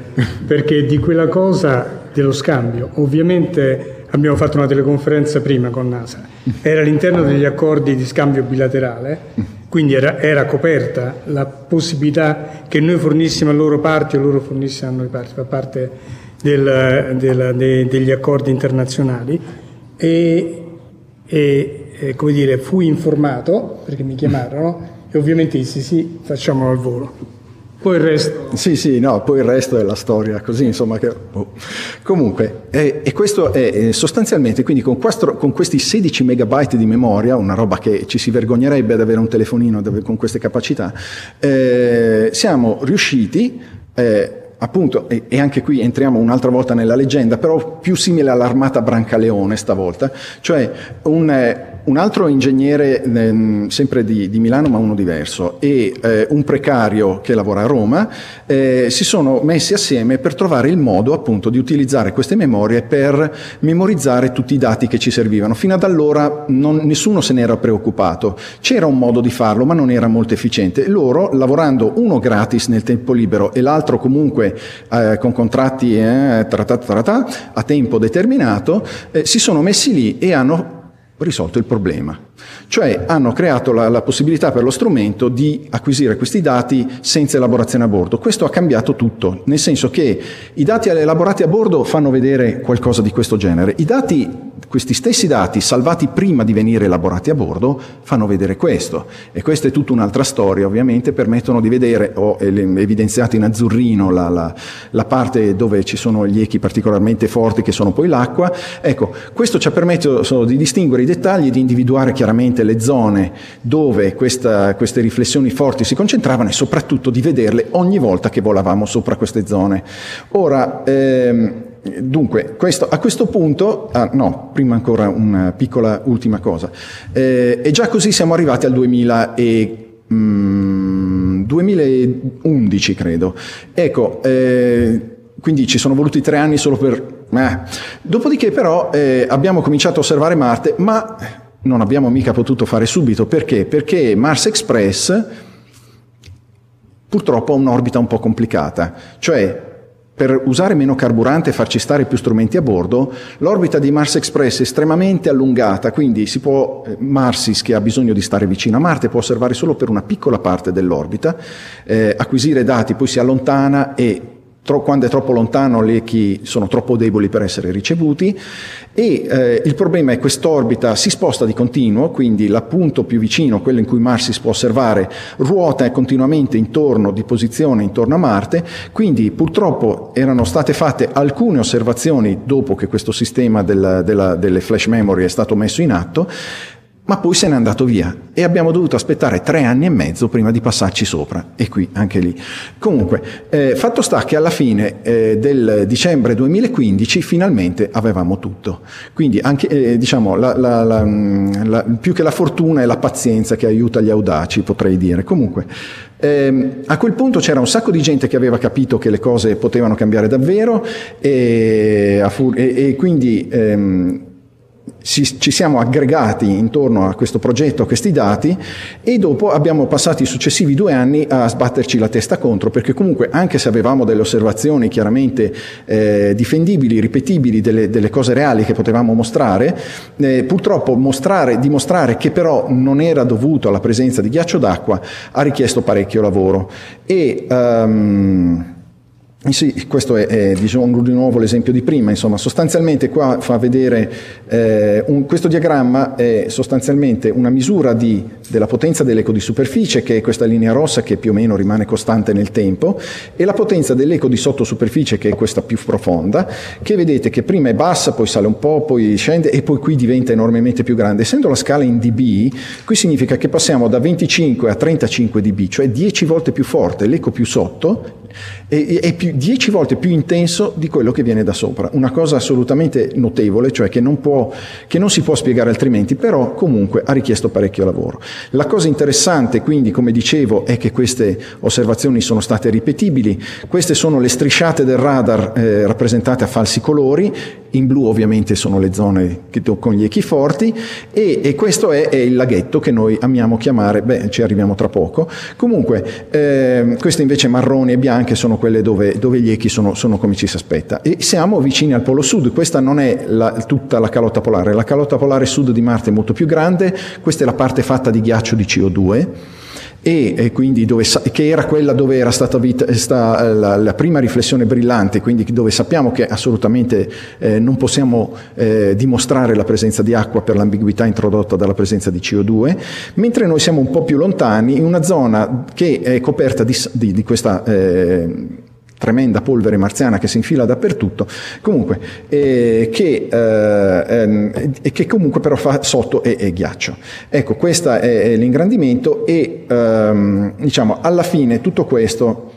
perché di quella cosa dello scambio, ovviamente abbiamo fatto una teleconferenza prima con NASA, era all'interno degli accordi di scambio bilaterale, quindi era coperta la possibilità che noi fornissimo a loro parti o loro fornissimo a noi parti, fa parte degli accordi internazionali e come dire, fui informato perché mi chiamarono e ovviamente dissi sì, facciamolo al volo. Poi il resto. Poi il resto è la storia, così insomma. Comunque, e questo è sostanzialmente, quindi con questi 16 megabyte di memoria, una roba che ci si vergognerebbe ad avere un telefonino con queste capacità, siamo riusciti. Appunto, e anche qui entriamo un'altra volta nella leggenda, però più simile all'armata Brancaleone stavolta, cioè un altro ingegnere sempre di Milano ma uno diverso e un precario che lavora a Roma si sono messi assieme per trovare il modo appunto di utilizzare queste memorie per memorizzare tutti i dati che ci servivano. Fino ad allora nessuno se n'era preoccupato, c'era un modo di farlo ma non era molto efficiente. Loro, lavorando uno gratis nel tempo libero e l'altro comunque con contratti a tempo determinato, si sono messi lì e hanno risolto il problema. Cioè hanno creato la possibilità per lo strumento di acquisire questi dati senza elaborazione a bordo. Questo ha cambiato tutto, nel senso che i dati elaborati a bordo fanno vedere qualcosa di questo genere. I dati questi stessi dati, salvati prima di venire elaborati a bordo, fanno vedere questo. E questa è tutta un'altra storia, ovviamente, permettono di vedere, ho evidenziato in azzurrino la parte dove ci sono gli echi particolarmente forti, che sono poi l'acqua. Ecco, questo ci ha permesso di distinguere i dettagli, di individuare chiaramente le zone dove queste riflessioni forti si concentravano e soprattutto di vederle ogni volta che volavamo sopra queste zone. Ora, dunque, prima ancora una piccola ultima cosa. E già così siamo arrivati al 2011, credo. Ecco, quindi ci sono voluti 3 anni solo per... Dopodiché però abbiamo cominciato a osservare Marte, ma non abbiamo mica potuto fare subito. Perché? Perché Mars Express purtroppo ha un'orbita un po' complicata. Cioè, per usare meno carburante e farci stare più strumenti a bordo, l'orbita di Mars Express è estremamente allungata, quindi si può, Marsis, che ha bisogno di stare vicino a Marte, può osservare solo per una piccola parte dell'orbita, acquisire dati, poi si allontana e quando è troppo lontano gli echi sono troppo deboli per essere ricevuti, e il problema è che quest'orbita si sposta di continuo, quindi l'appunto più vicino, quello in cui Marsis può osservare, ruota continuamente intorno di posizione intorno a Marte. Quindi purtroppo erano state fatte alcune osservazioni dopo che questo sistema delle flash memory è stato messo in atto, ma poi se n'è andato via e abbiamo dovuto aspettare 3 anni e mezzo prima di passarci sopra, e qui anche lì. Comunque, fatto sta che alla fine del dicembre 2015 finalmente avevamo tutto. Quindi anche, diciamo, più che la fortuna è la pazienza che aiuta gli audaci, potrei dire. Comunque, a quel punto c'era un sacco di gente che aveva capito che le cose potevano cambiare davvero, e quindi... ci siamo aggregati intorno a questo progetto, a questi dati, e dopo abbiamo passato i successivi 2 anni a sbatterci la testa contro, perché comunque, anche se avevamo delle osservazioni chiaramente difendibili, ripetibili, delle cose reali che potevamo mostrare, purtroppo dimostrare che però non era dovuto alla presenza di ghiaccio d'acqua ha richiesto parecchio lavoro. E sì, questo è diciamo, di nuovo l'esempio di prima. Insomma, sostanzialmente qua fa vedere questo diagramma è sostanzialmente una misura della potenza dell'eco di superficie, che è questa linea rossa che più o meno rimane costante nel tempo, e la potenza dell'eco di sottosuperficie, che è questa più profonda, che vedete che prima è bassa, poi sale un po', poi scende e poi qui diventa enormemente più grande. Essendo la scala in dB, qui significa che passiamo da 25 a 35 dB, cioè 10 volte più forte l'eco più sotto, e più 10 volte più intenso di quello che viene da sopra. Una cosa assolutamente notevole, cioè che non si può spiegare altrimenti, però comunque ha richiesto parecchio lavoro. La cosa interessante, quindi, come dicevo, è che queste osservazioni sono state ripetibili. Queste sono le strisciate del radar rappresentate a falsi colori. In blu ovviamente sono le zone con gli echi forti, e questo è il laghetto che noi amiamo chiamare, ci arriviamo tra poco. Comunque queste invece marroni e bianche sono quelle dove gli echi sono come ci si aspetta, e siamo vicini al polo sud. Questa non è tutta la calotta polare. La calotta polare sud di Marte è molto più grande, questa è la parte fatta di ghiaccio di CO2, e quindi che era quella dove era stata la prima riflessione brillante, quindi dove sappiamo che assolutamente non possiamo dimostrare la presenza di acqua per l'ambiguità introdotta dalla presenza di CO2, mentre noi siamo un po' più lontani in una zona che è coperta di questa tremenda polvere marziana che si infila dappertutto, comunque, che comunque però fa sotto e ghiaccio. Ecco, questo è l'ingrandimento, e diciamo, alla fine tutto questo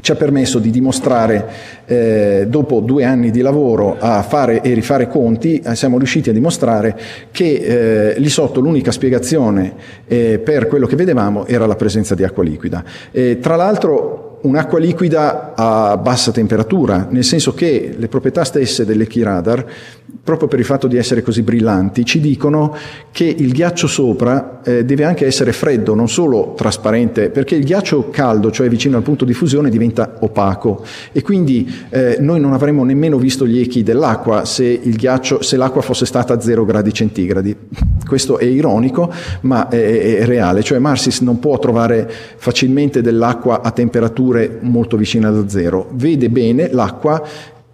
ci ha permesso di dimostrare, dopo 2 anni di lavoro a fare e rifare conti, siamo riusciti a dimostrare che lì sotto l'unica spiegazione per quello che vedevamo era la presenza di acqua liquida. Tra l'altro, un'acqua liquida a bassa temperatura, nel senso che le proprietà stesse degli echi radar, proprio per il fatto di essere così brillanti, ci dicono che il ghiaccio sopra deve anche essere freddo, non solo trasparente, perché il ghiaccio caldo, cioè vicino al punto di fusione, diventa opaco, e quindi noi non avremmo nemmeno visto gli echi dell'acqua se l'acqua fosse stata a 0 gradi centigradi. Questo è ironico, ma è reale, cioè Marsis non può trovare facilmente dell'acqua a temperatura molto vicina allo zero, vede bene l'acqua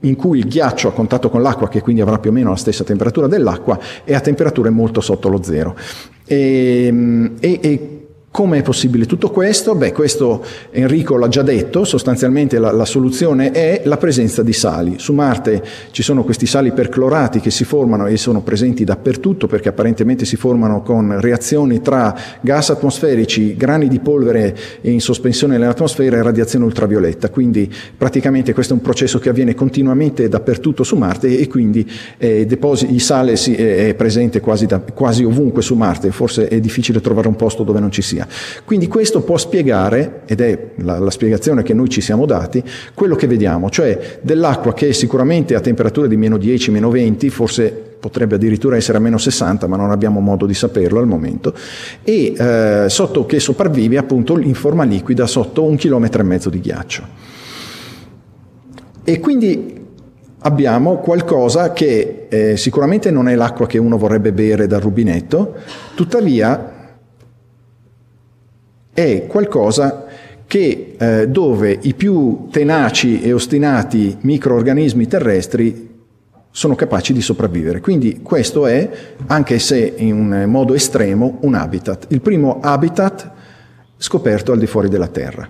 in cui il ghiaccio a contatto con l'acqua, che quindi avrà più o meno la stessa temperatura dell'acqua, è a temperature molto sotto lo zero. E come è possibile tutto questo? Beh, questo Enrico l'ha già detto, sostanzialmente la soluzione è la presenza di sali. Su Marte ci sono questi sali perclorati che si formano e sono presenti dappertutto, perché apparentemente si formano con reazioni tra gas atmosferici, grani di polvere in sospensione nell'atmosfera e radiazione ultravioletta. Quindi praticamente questo è un processo che avviene continuamente dappertutto su Marte, e quindi il sale è presente quasi ovunque su Marte. Forse è difficile trovare un posto dove non ci sia. Quindi questo può spiegare, ed è la spiegazione che noi ci siamo dati, quello che vediamo, cioè dell'acqua che sicuramente a temperature di meno 10, meno 20, forse potrebbe addirittura essere a meno 60, ma non abbiamo modo di saperlo al momento, e sotto che sopravvive appunto in forma liquida sotto 1,5 chilometri di ghiaccio. E quindi abbiamo qualcosa che sicuramente non è l'acqua che uno vorrebbe bere dal rubinetto, tuttavia è qualcosa che, dove i più tenaci e ostinati microorganismi terrestri sono capaci di sopravvivere. Quindi questo è, anche se in modo estremo, un habitat. Il primo habitat scoperto al di fuori della Terra.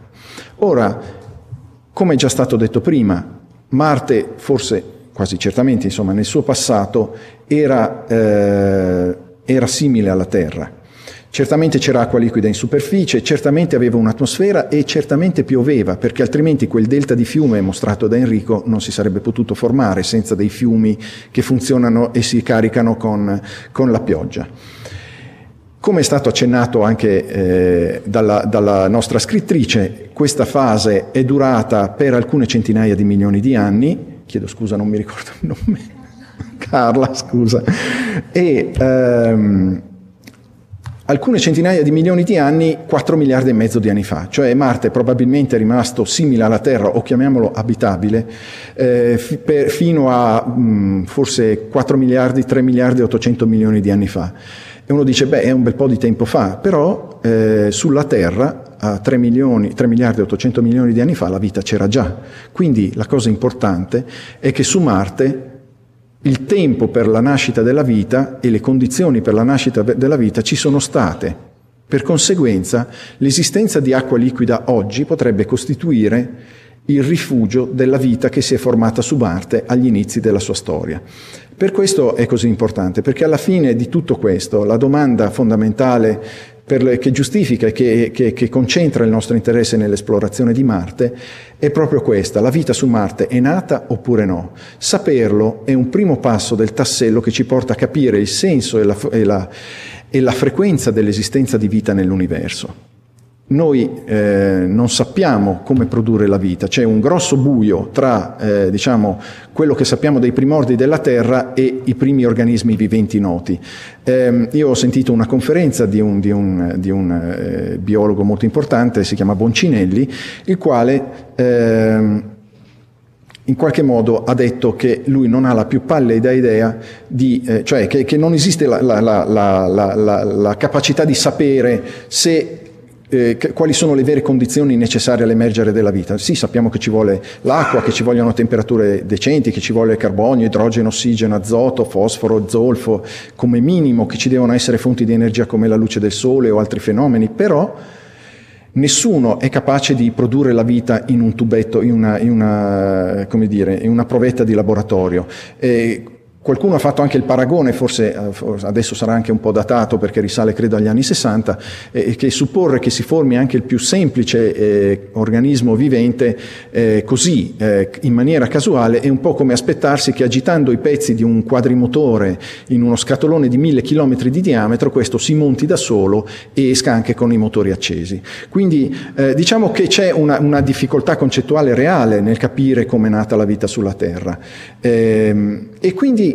Ora, come è già stato detto prima, Marte, forse quasi certamente, insomma, nel suo passato era simile alla Terra. Certamente c'era acqua liquida in superficie, certamente aveva un'atmosfera e certamente pioveva, perché altrimenti quel delta di fiume mostrato da Enrico non si sarebbe potuto formare senza dei fiumi che funzionano e si caricano con la pioggia. Come è stato accennato anche dalla nostra scrittrice, questa fase è durata per alcune centinaia di milioni di anni. Chiedo scusa, non mi ricordo il nome. Carla, scusa. Alcune centinaia di milioni di anni, 4 miliardi e mezzo di anni fa. Cioè Marte probabilmente è rimasto simile alla Terra, o chiamiamolo abitabile, fino a forse 4 miliardi, 3 miliardi e 800 milioni di anni fa. E uno dice, beh, è un bel po' di tempo fa, però sulla Terra a 3 miliardi e 800 milioni di anni fa la vita c'era già. Quindi la cosa importante è che su Marte il tempo per la nascita della vita e le condizioni per la nascita della vita ci sono state. Per conseguenza, l'esistenza di acqua liquida oggi potrebbe costituire il rifugio della vita che si è formata su Marte agli inizi della sua storia. Per questo è così importante, perché alla fine di tutto questo la domanda fondamentale che giustifica e che concentra il nostro interesse nell'esplorazione di Marte è proprio questa: la vita su Marte è nata oppure no? Saperlo è un primo passo del tassello che ci porta a capire il senso e la frequenza dell'esistenza di vita nell'universo. Noi non sappiamo come produrre la vita, c'è un grosso buio tra diciamo, quello che sappiamo dei primordi della Terra e i primi organismi viventi noti. Io ho sentito una conferenza di un biologo molto importante, si chiama Boncinelli, il quale in qualche modo ha detto che lui non ha la più pallida idea di, cioè che non esiste la capacità di sapere se quali sono le vere condizioni necessarie all'emergere della vita. Sì, sappiamo che ci vuole l'acqua, che ci vogliono temperature decenti, che ci vuole carbonio, idrogeno, ossigeno, azoto, fosforo, zolfo come minimo, che ci devono essere fonti di energia come la luce del sole o altri fenomeni, però nessuno è capace di produrre la vita in un tubetto, in una provetta di laboratorio. Qualcuno ha fatto anche il paragone, forse adesso sarà anche un po' datato perché risale credo agli anni 60, che supporre che si formi anche il più semplice organismo vivente così, in maniera casuale, è un po' come aspettarsi che agitando i pezzi di un quadrimotore in uno scatolone di 1000 chilometri di diametro questo si monti da solo e esca anche con i motori accesi. Quindi diciamo che c'è una difficoltà concettuale reale nel capire come è nata la vita sulla Terra. E quindi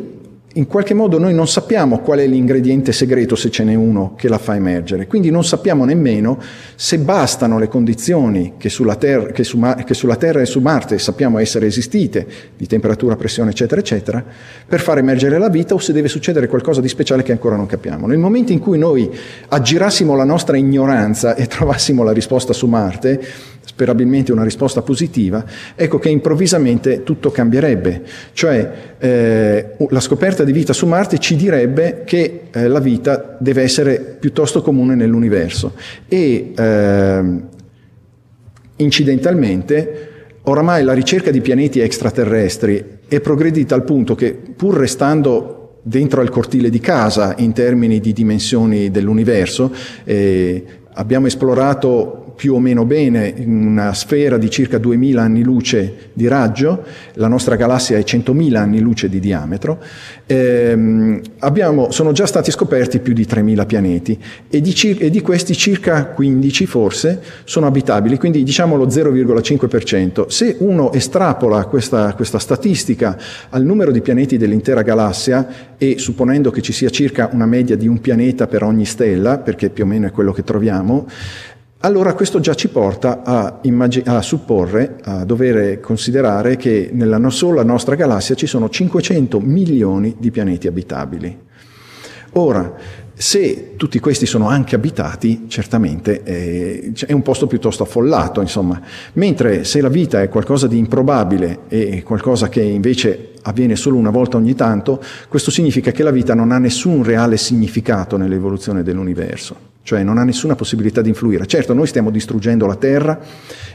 in qualche modo noi non sappiamo qual è l'ingrediente segreto, se ce n'è uno, che la fa emergere. Quindi non sappiamo nemmeno se bastano le condizioni che sulla Terra e su Marte sappiamo essere esistite, di temperatura, pressione, eccetera, eccetera, per far emergere la vita, o se deve succedere qualcosa di speciale che ancora non capiamo. Nel momento in cui noi aggirassimo la nostra ignoranza e trovassimo la risposta su Marte, sperabilmente una risposta positiva, ecco che improvvisamente tutto cambierebbe. Cioè la scoperta di vita su Marte ci direbbe che la vita deve essere piuttosto comune nell'universo e incidentalmente oramai la ricerca di pianeti extraterrestri è progredita al punto che, pur restando dentro al cortile di casa in termini di dimensioni dell'universo, abbiamo esplorato più o meno bene una sfera di circa 2000 anni luce di raggio, la nostra galassia è 100.000 anni luce di diametro, sono già stati scoperti più di 3.000 pianeti e di questi circa 15 forse sono abitabili, quindi diciamo lo 0,5%. Se uno estrapola questa statistica al numero di pianeti dell'intera galassia e supponendo che ci sia circa una media di un pianeta per ogni stella, perché più o meno è quello che troviamo, allora questo già ci porta a dover considerare che nella sola nostra galassia ci sono 500 milioni di pianeti abitabili. Ora, se tutti questi sono anche abitati, certamente è un posto piuttosto affollato, insomma. Mentre se la vita è qualcosa di improbabile e qualcosa che invece avviene solo una volta ogni tanto, questo significa che la vita non ha nessun reale significato nell'evoluzione dell'universo. Cioè non ha nessuna possibilità di influire. Certo, noi stiamo distruggendo la Terra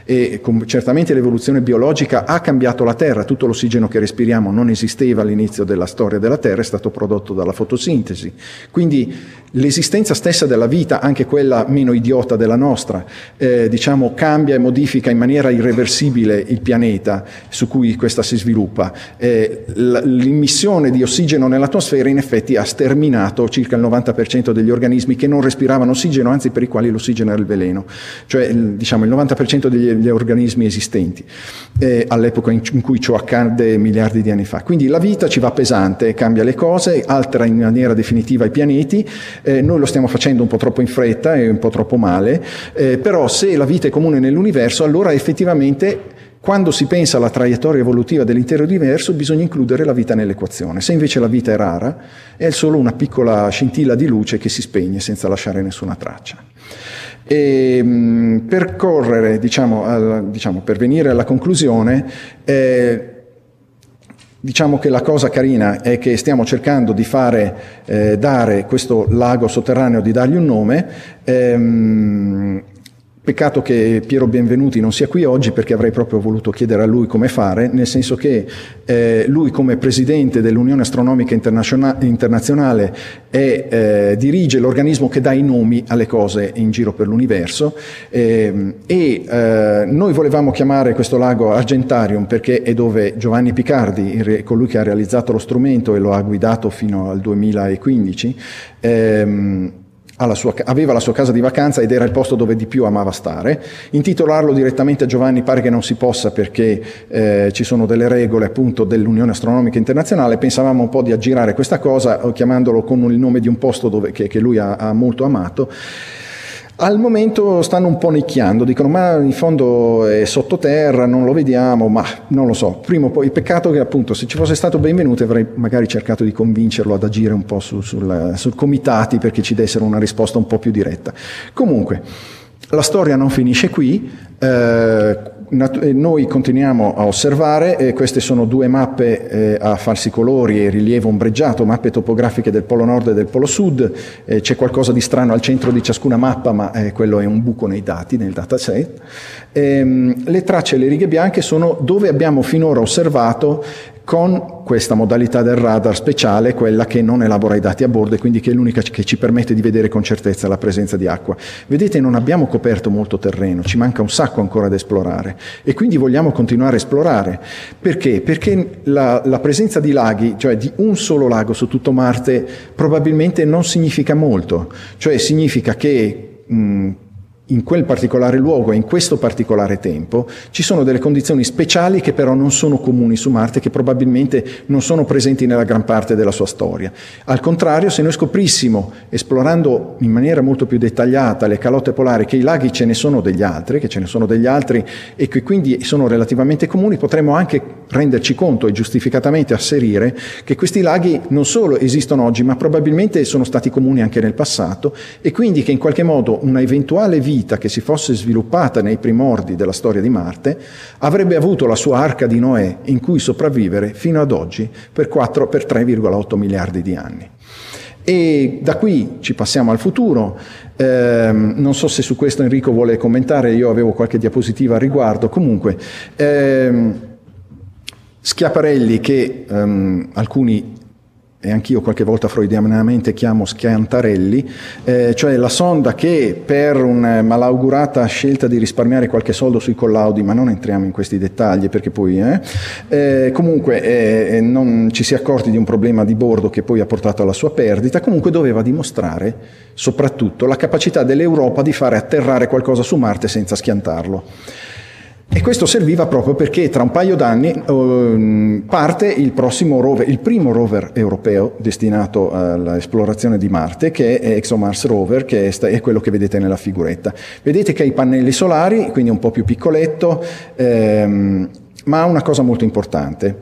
e certamente l'evoluzione biologica ha cambiato la Terra, tutto l'ossigeno che respiriamo non esisteva all'inizio della storia della Terra, è stato prodotto dalla fotosintesi. Quindi l'esistenza stessa della vita, anche quella meno idiota della nostra, cambia e modifica in maniera irreversibile il pianeta su cui questa si sviluppa. L'immissione di ossigeno nell'atmosfera in effetti ha sterminato circa il 90% degli organismi che non respiravano ossigeno, anzi per i quali l'ossigeno era il veleno, cioè diciamo il 90% degli organismi esistenti all'epoca in cui ciò accadde miliardi di anni fa. Quindi la vita ci va pesante, cambia le cose, altera in maniera definitiva i pianeti, noi lo stiamo facendo un po' troppo in fretta e un po' troppo male, però se la vita è comune nell'universo, allora effettivamente quando si pensa alla traiettoria evolutiva dell'intero universo bisogna includere la vita nell'equazione. Se invece la vita è rara, è solo una piccola scintilla di luce che si spegne senza lasciare nessuna traccia. E per correre, per venire alla conclusione, diciamo che la cosa carina è che stiamo cercando di dare questo lago sotterraneo, di dargli un nome. Peccato che Piero Benvenuti non sia qui oggi, perché avrei proprio voluto chiedere a lui come fare, nel senso che lui, come presidente dell'Unione Astronomica Internazionale, dirige l'organismo che dà i nomi alle cose in giro per l'universo noi volevamo chiamare questo lago Argentarium, perché è dove Giovanni Picardi, colui che ha realizzato lo strumento e lo ha guidato fino al 2015, aveva la sua casa di vacanza ed era il posto dove di più amava stare. Intitolarlo direttamente a Giovanni pare che non si possa, perché ci sono delle regole appunto dell'Unione Astronomica Internazionale. Pensavamo un po' di aggirare questa cosa chiamandolo con il nome di un posto che lui ha molto amato. Al momento stanno un po' nicchiando, dicono ma in fondo è sottoterra, non lo vediamo, ma non lo so, prima o poi. Peccato che appunto se ci fosse stato Benvenuti avrei magari cercato di convincerlo ad agire un po' sul comitati, perché ci dessero una risposta un po' più diretta. Comunque la storia non finisce qui, noi continuiamo a osservare, queste sono due mappe a falsi colori e rilievo ombreggiato, mappe topografiche del Polo Nord e del Polo Sud, c'è qualcosa di strano al centro di ciascuna mappa, ma quello è un buco nei dati, nel dataset. Le tracce e le righe bianche sono dove abbiamo finora osservato con questa modalità del radar speciale, quella che non elabora i dati a bordo e quindi che è l'unica che ci permette di vedere con certezza la presenza di acqua. Vedete, non abbiamo coperto molto terreno, ci manca un sacco ancora da esplorare e quindi vogliamo continuare a esplorare. Perché? Perché la presenza di laghi, cioè di un solo lago su tutto Marte, probabilmente non significa molto. Cioè significa che in quel particolare luogo e in questo particolare tempo ci sono delle condizioni speciali che però non sono comuni su Marte, che probabilmente non sono presenti nella gran parte della sua storia. Al contrario, se noi scoprissimo, esplorando in maniera molto più dettagliata le calotte polari, che i laghi ce ne sono degli altri e che quindi sono relativamente comuni, potremmo anche renderci conto e giustificatamente asserire che questi laghi non solo esistono oggi, ma probabilmente sono stati comuni anche nel passato e quindi che in qualche modo una eventuale via vita che si fosse sviluppata nei primordi della storia di Marte avrebbe avuto la sua arca di Noè in cui sopravvivere fino ad oggi per 3,8 miliardi di anni. E da qui ci passiamo al futuro. Non so se su questo Enrico vuole commentare, io avevo qualche diapositiva a riguardo. Comunque, Schiaparelli, che alcuni e anch'io qualche volta freudianamente chiamo Schiantarelli, cioè la sonda che per una malaugurata scelta di risparmiare qualche soldo sui collaudi, ma non entriamo in questi dettagli perché poi comunque non ci si è accorti di un problema di bordo che poi ha portato alla sua perdita, comunque doveva dimostrare soprattutto la capacità dell'Europa di fare atterrare qualcosa su Marte senza schiantarlo. E questo serviva proprio perché tra un paio d'anni parte il primo rover europeo destinato all'esplorazione di Marte, che è ExoMars Rover, che è quello che vedete nella figuretta. Vedete che ha i pannelli solari, quindi un po' più piccoletto, ma ha una cosa molto importante,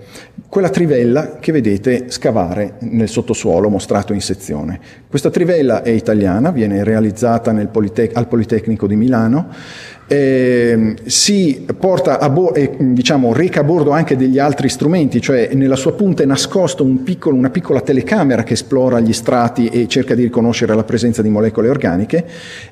quella trivella che vedete scavare nel sottosuolo mostrato in sezione. Questa trivella è italiana, viene realizzata al Politecnico di Milano, si porta reca a bordo anche degli altri strumenti, cioè nella sua punta è nascosto una piccola telecamera che esplora gli strati e cerca di riconoscere la presenza di molecole organiche,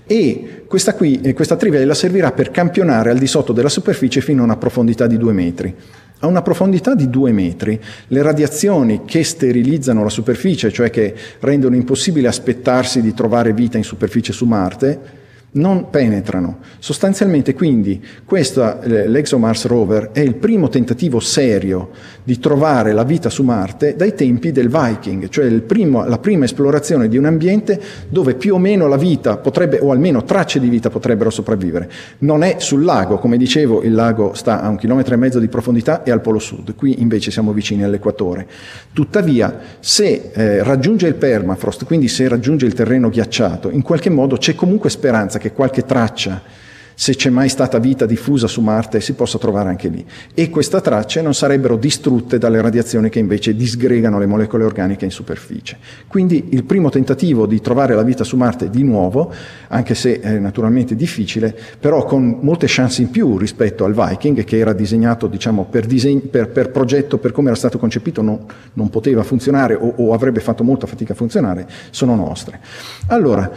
e questa trivella servirà per campionare al di sotto della superficie fino a una profondità di 2 metri. A una profondità di 2 metri, le radiazioni che sterilizzano la superficie, cioè che rendono impossibile aspettarsi di trovare vita in superficie su Marte, non penetrano. Sostanzialmente quindi l'ExoMars Rover è il primo tentativo serio di trovare la vita su Marte dai tempi del Viking, cioè la prima esplorazione di un ambiente dove più o meno la vita potrebbe, o almeno tracce di vita potrebbero sopravvivere. Non è sul lago, come dicevo, il lago sta a 1,5 chilometri di profondità e al polo sud, qui invece siamo vicini all'equatore. Tuttavia, se raggiunge il permafrost, quindi se raggiunge il terreno ghiacciato, in qualche modo c'è comunque speranza che qualche traccia, se c'è mai stata vita diffusa su Marte, si possa trovare anche lì. E queste tracce non sarebbero distrutte dalle radiazioni che invece disgregano le molecole organiche in superficie. Quindi il primo tentativo di trovare la vita su Marte di nuovo, anche se è naturalmente difficile, però con molte chance in più rispetto al Viking, che era disegnato, diciamo, per progetto, per come era stato concepito, non poteva funzionare o avrebbe fatto molta fatica a funzionare, sono nostre. Allora,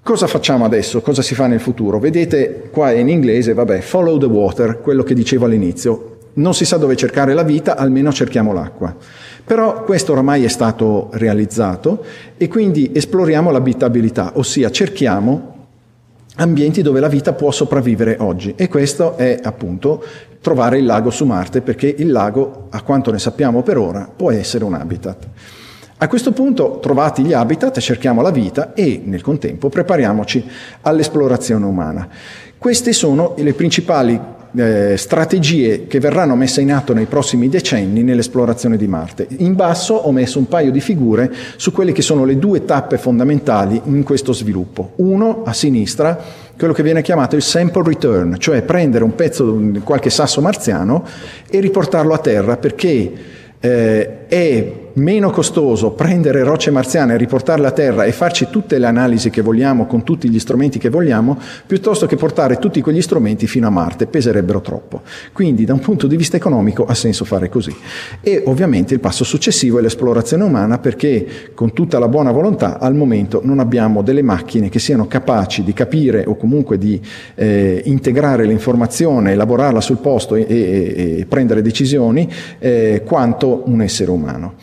cosa facciamo adesso? Cosa si fa nel futuro? Vedete, qua è in inglese, vabbè, follow the water, quello che dicevo all'inizio. Non si sa dove cercare la vita, almeno cerchiamo l'acqua. Però questo oramai è stato realizzato e quindi esploriamo l'abitabilità, ossia cerchiamo ambienti dove la vita può sopravvivere oggi. E questo è appunto trovare il lago su Marte, perché il lago, a quanto ne sappiamo per ora, può essere un habitat. A questo punto, trovati gli habitat, cerchiamo la vita e, nel contempo, prepariamoci all'esplorazione umana. Queste sono le principali strategie che verranno messe in atto nei prossimi decenni nell'esplorazione di Marte. In basso ho messo un paio di figure su quelle che sono le due tappe fondamentali in questo sviluppo. Uno, a sinistra, quello che viene chiamato il sample return, cioè prendere un pezzo, qualche sasso marziano, e riportarlo a terra, perché è meno costoso prendere rocce marziane, riportarle a terra e farci tutte le analisi che vogliamo con tutti gli strumenti che vogliamo, piuttosto che portare tutti quegli strumenti fino a Marte, peserebbero troppo. Quindi da un punto di vista economico ha senso fare così. E ovviamente il passo successivo è l'esplorazione umana, perché con tutta la buona volontà al momento non abbiamo delle macchine che siano capaci di capire o comunque di integrare l'informazione, elaborarla sul posto e prendere decisioni quanto un essere umano.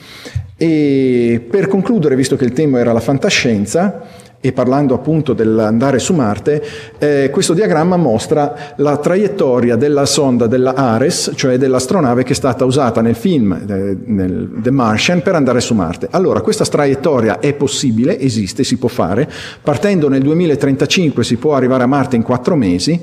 E per concludere, visto che il tema era la fantascienza e parlando appunto dell'andare su Marte, questo diagramma mostra la traiettoria della sonda della Ares, cioè dell'astronave che è stata usata nel film The Martian per andare su Marte. Allora, questa traiettoria è possibile, esiste, si può fare. Partendo nel 2035 si può arrivare a Marte in 4 mesi.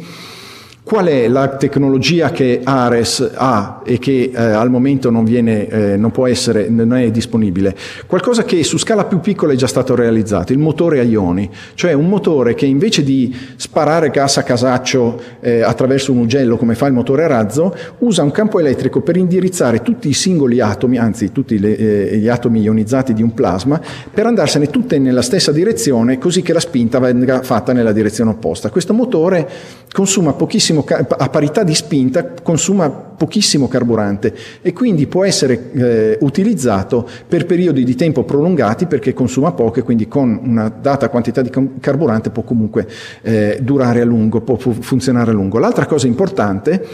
Qual è la tecnologia che Ares ha e che al momento non è disponibile? Qualcosa che su scala più piccola è già stato realizzato, il motore a ioni, cioè un motore che invece di sparare gas a casaccio attraverso un ugello come fa il motore a razzo, usa un campo elettrico per indirizzare tutti i singoli atomi, anzi tutti gli atomi ionizzati di un plasma, per andarsene tutte nella stessa direzione, così che la spinta venga fatta nella direzione opposta. Questo motore consuma pochissimo, a parità di spinta consuma pochissimo carburante e quindi può essere utilizzato per periodi di tempo prolungati perché consuma poco e quindi con una data quantità di carburante può comunque durare a lungo, può funzionare a lungo. L'altra cosa importante,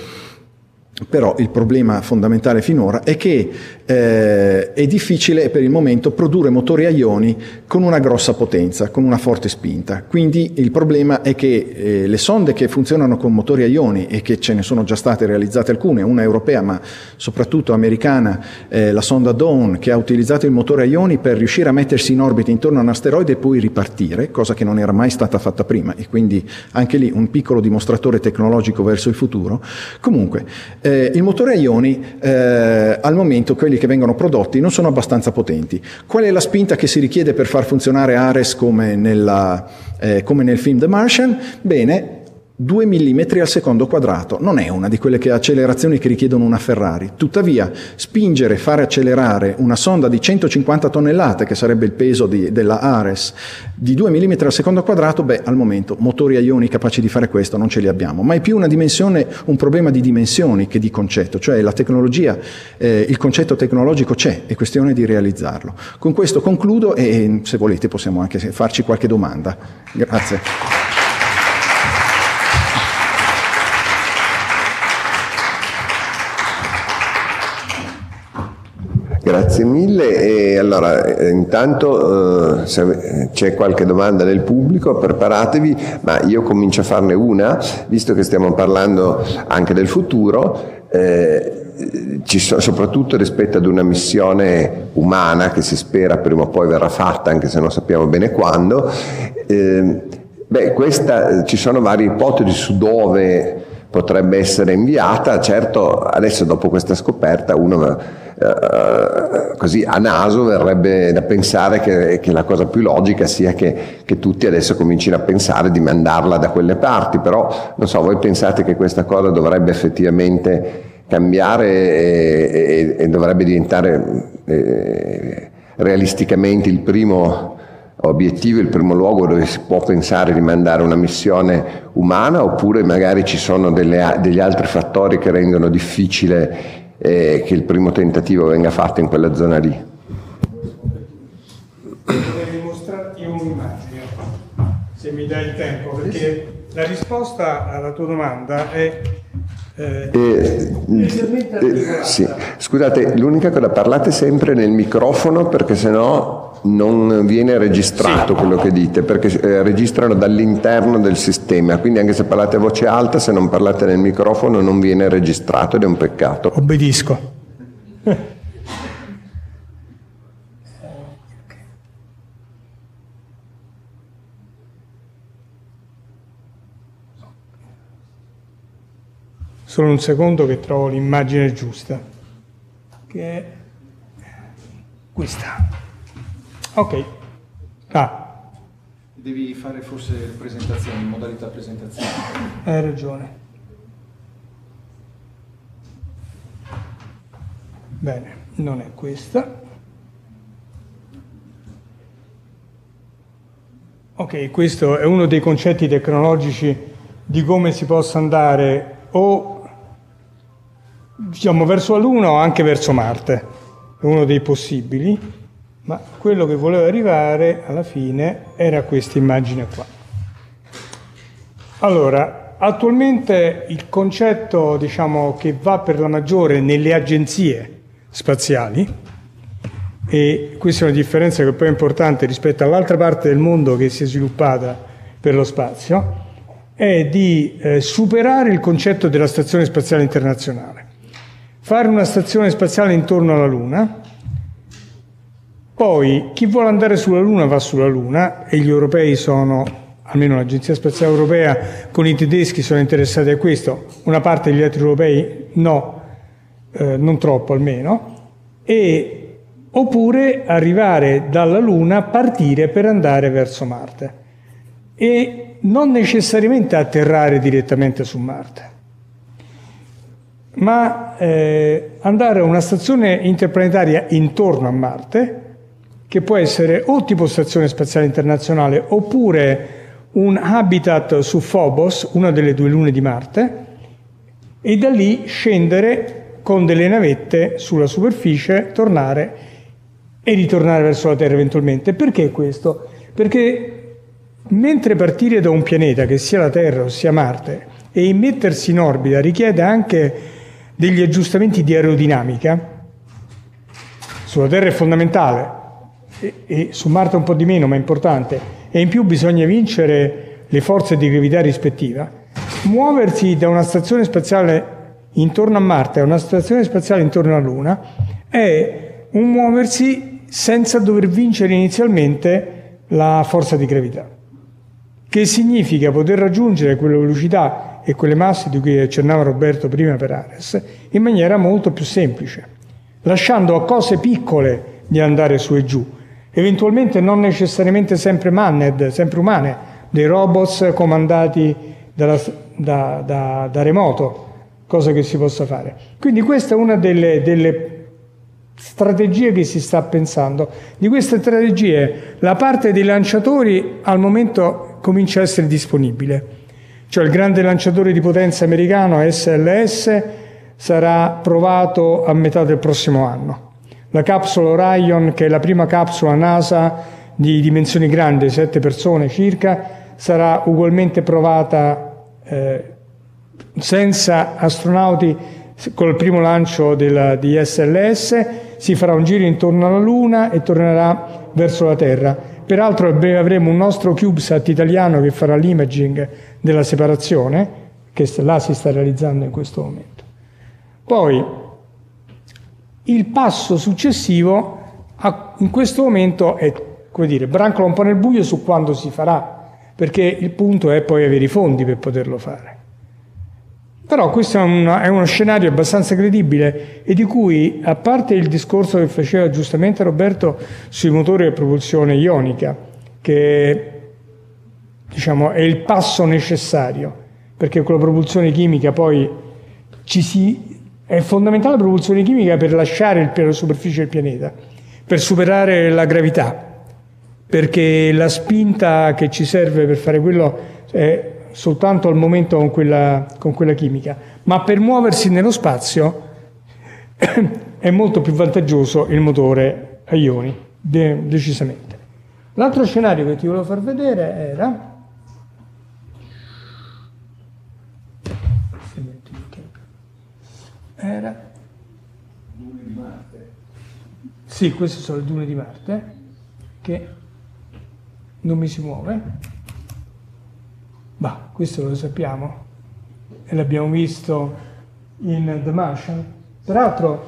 però il problema fondamentale finora, è che è difficile per il momento produrre motori a ioni con una grossa potenza, con una forte spinta. Quindi il problema è che le sonde che funzionano con motori a ioni, e che ce ne sono già state realizzate alcune, una europea ma soprattutto americana, la sonda Dawn, che ha utilizzato il motore a ioni per riuscire a mettersi in orbita intorno a un asteroide e poi ripartire, cosa che non era mai stata fatta prima, e quindi anche lì un piccolo dimostratore tecnologico verso il futuro. Comunque, il motore a ioni, al momento quelli che vengono prodotti non sono abbastanza potenti. Qual è la spinta che si richiede per far funzionare Ares come nel film The Martian? Bene, 2 mm al secondo quadrato. Non è una di quelle accelerazioni che richiedono una Ferrari. Tuttavia, fare accelerare una sonda di 150 tonnellate, che sarebbe il peso della Ares, di 2 mm al secondo quadrato, al momento motori a ioni capaci di fare questo non ce li abbiamo. Ma è più un problema di dimensioni che di concetto. Cioè la tecnologia, il concetto tecnologico c'è, è questione di realizzarlo. Con questo concludo e se volete possiamo anche farci qualche domanda. Grazie. Grazie mille. E allora intanto se c'è qualche domanda del pubblico preparatevi, ma io comincio a farne una, visto che stiamo parlando anche del futuro. Soprattutto rispetto ad una missione umana che si spera prima o poi verrà fatta, anche se non sappiamo bene quando, ci sono varie ipotesi su dove potrebbe essere inviata. Certo, adesso dopo questa scoperta uno così a naso verrebbe da pensare che la cosa più logica sia che tutti adesso comincino a pensare di mandarla da quelle parti, però non so, voi pensate che questa cosa dovrebbe effettivamente cambiare e dovrebbe diventare realisticamente il primo obiettivo, il primo luogo dove si può pensare di mandare una missione umana, oppure magari ci sono degli altri fattori che rendono difficile che il primo tentativo venga fatto in quella zona lì? Vorrei mostrarti un'immagine, se mi dai il tempo, perché la risposta alla tua domanda è sì. Scusate, l'unica cosa, parlate sempre nel microfono perché sennò non viene registrato quello che dite, perché registrano dall'interno del sistema, quindi anche se parlate a voce alta, se non parlate nel microfono non viene registrato ed è un peccato. Obbedisco. Solo un secondo che trovo l'immagine giusta, che è questa. Ok. Devi fare forse presentazione, modalità presentazione. Hai ragione. Bene, non è questa. Ok, questo è uno dei concetti tecnologici di come si possa andare o diciamo verso la Luna o anche verso Marte. È uno dei possibili. Ma quello che volevo arrivare alla fine era questa immagine qua. Allora, attualmente il concetto, diciamo, che va per la maggiore nelle agenzie spaziali, e questa è una differenza che poi è importante rispetto all'altra parte del mondo che si è sviluppata per lo spazio, è di superare il concetto della Stazione Spaziale Internazionale. Fare una stazione spaziale intorno alla Luna. Poi chi vuole andare sulla Luna va sulla Luna, e gli europei sono almeno l'Agenzia Spaziale Europea con i tedeschi sono interessati a questo, una parte degli altri europei no, non troppo almeno, e oppure arrivare dalla Luna, partire per andare verso Marte e non necessariamente atterrare direttamente su Marte, ma andare a una stazione interplanetaria intorno a Marte, che può essere o tipo stazione spaziale internazionale oppure un habitat su Phobos, una delle due lune di Marte, e da lì scendere con delle navette sulla superficie, tornare e ritornare verso la Terra eventualmente. Perché questo? Perché mentre partire da un pianeta, che sia la Terra o sia Marte, e mettersi in orbita richiede anche degli aggiustamenti di aerodinamica, sulla Terra è fondamentale, e su Marte un po' di meno, ma è importante, e in più bisogna vincere le forze di gravità rispettiva. Muoversi da una stazione spaziale intorno a Marte a una stazione spaziale intorno alla Luna è un muoversi senza dover vincere inizialmente la forza di gravità, che significa poter raggiungere quelle velocità e quelle masse di cui accennava Roberto prima per Ares in maniera molto più semplice, lasciando a cose piccole di andare su e giù, eventualmente non necessariamente sempre manned, sempre umane, dei robots comandati da remoto, cosa che si possa fare. Quindi questa è una delle strategie che si sta pensando. Di queste strategie la parte dei lanciatori al momento comincia a essere disponibile, cioè il grande lanciatore di potenza americano SLS sarà provato a metà del prossimo anno. La capsula Orion, che è la prima capsula NASA di dimensioni grandi, 7 persone circa, sarà ugualmente provata senza astronauti col primo lancio di SLS, si farà un giro intorno alla Luna e tornerà verso la Terra. Peraltro a breve avremo un nostro CubeSat italiano che farà l'imaging della separazione, che là si sta realizzando in questo momento. Poi il passo successivo in questo momento è, come dire, brancola un po' nel buio su quando si farà, perché il punto è poi avere i fondi per poterlo fare. Però questo è uno scenario abbastanza credibile e di cui, a parte il discorso che faceva giustamente Roberto sui motori a propulsione ionica, che diciamo è il passo necessario, perché con la propulsione chimica poi è fondamentale la propulsione chimica per lasciare la superficie del pianeta, per superare la gravità, perché la spinta che ci serve per fare quello è soltanto al momento con quella chimica. Ma per muoversi nello spazio è molto più vantaggioso il motore a ioni, decisamente. L'altro scenario che ti volevo far vedere era... Dune di Marte. Sì, queste sono le dune di Marte, che non mi si muove. Ma questo lo sappiamo e l'abbiamo visto in The Martian. Tra l'altro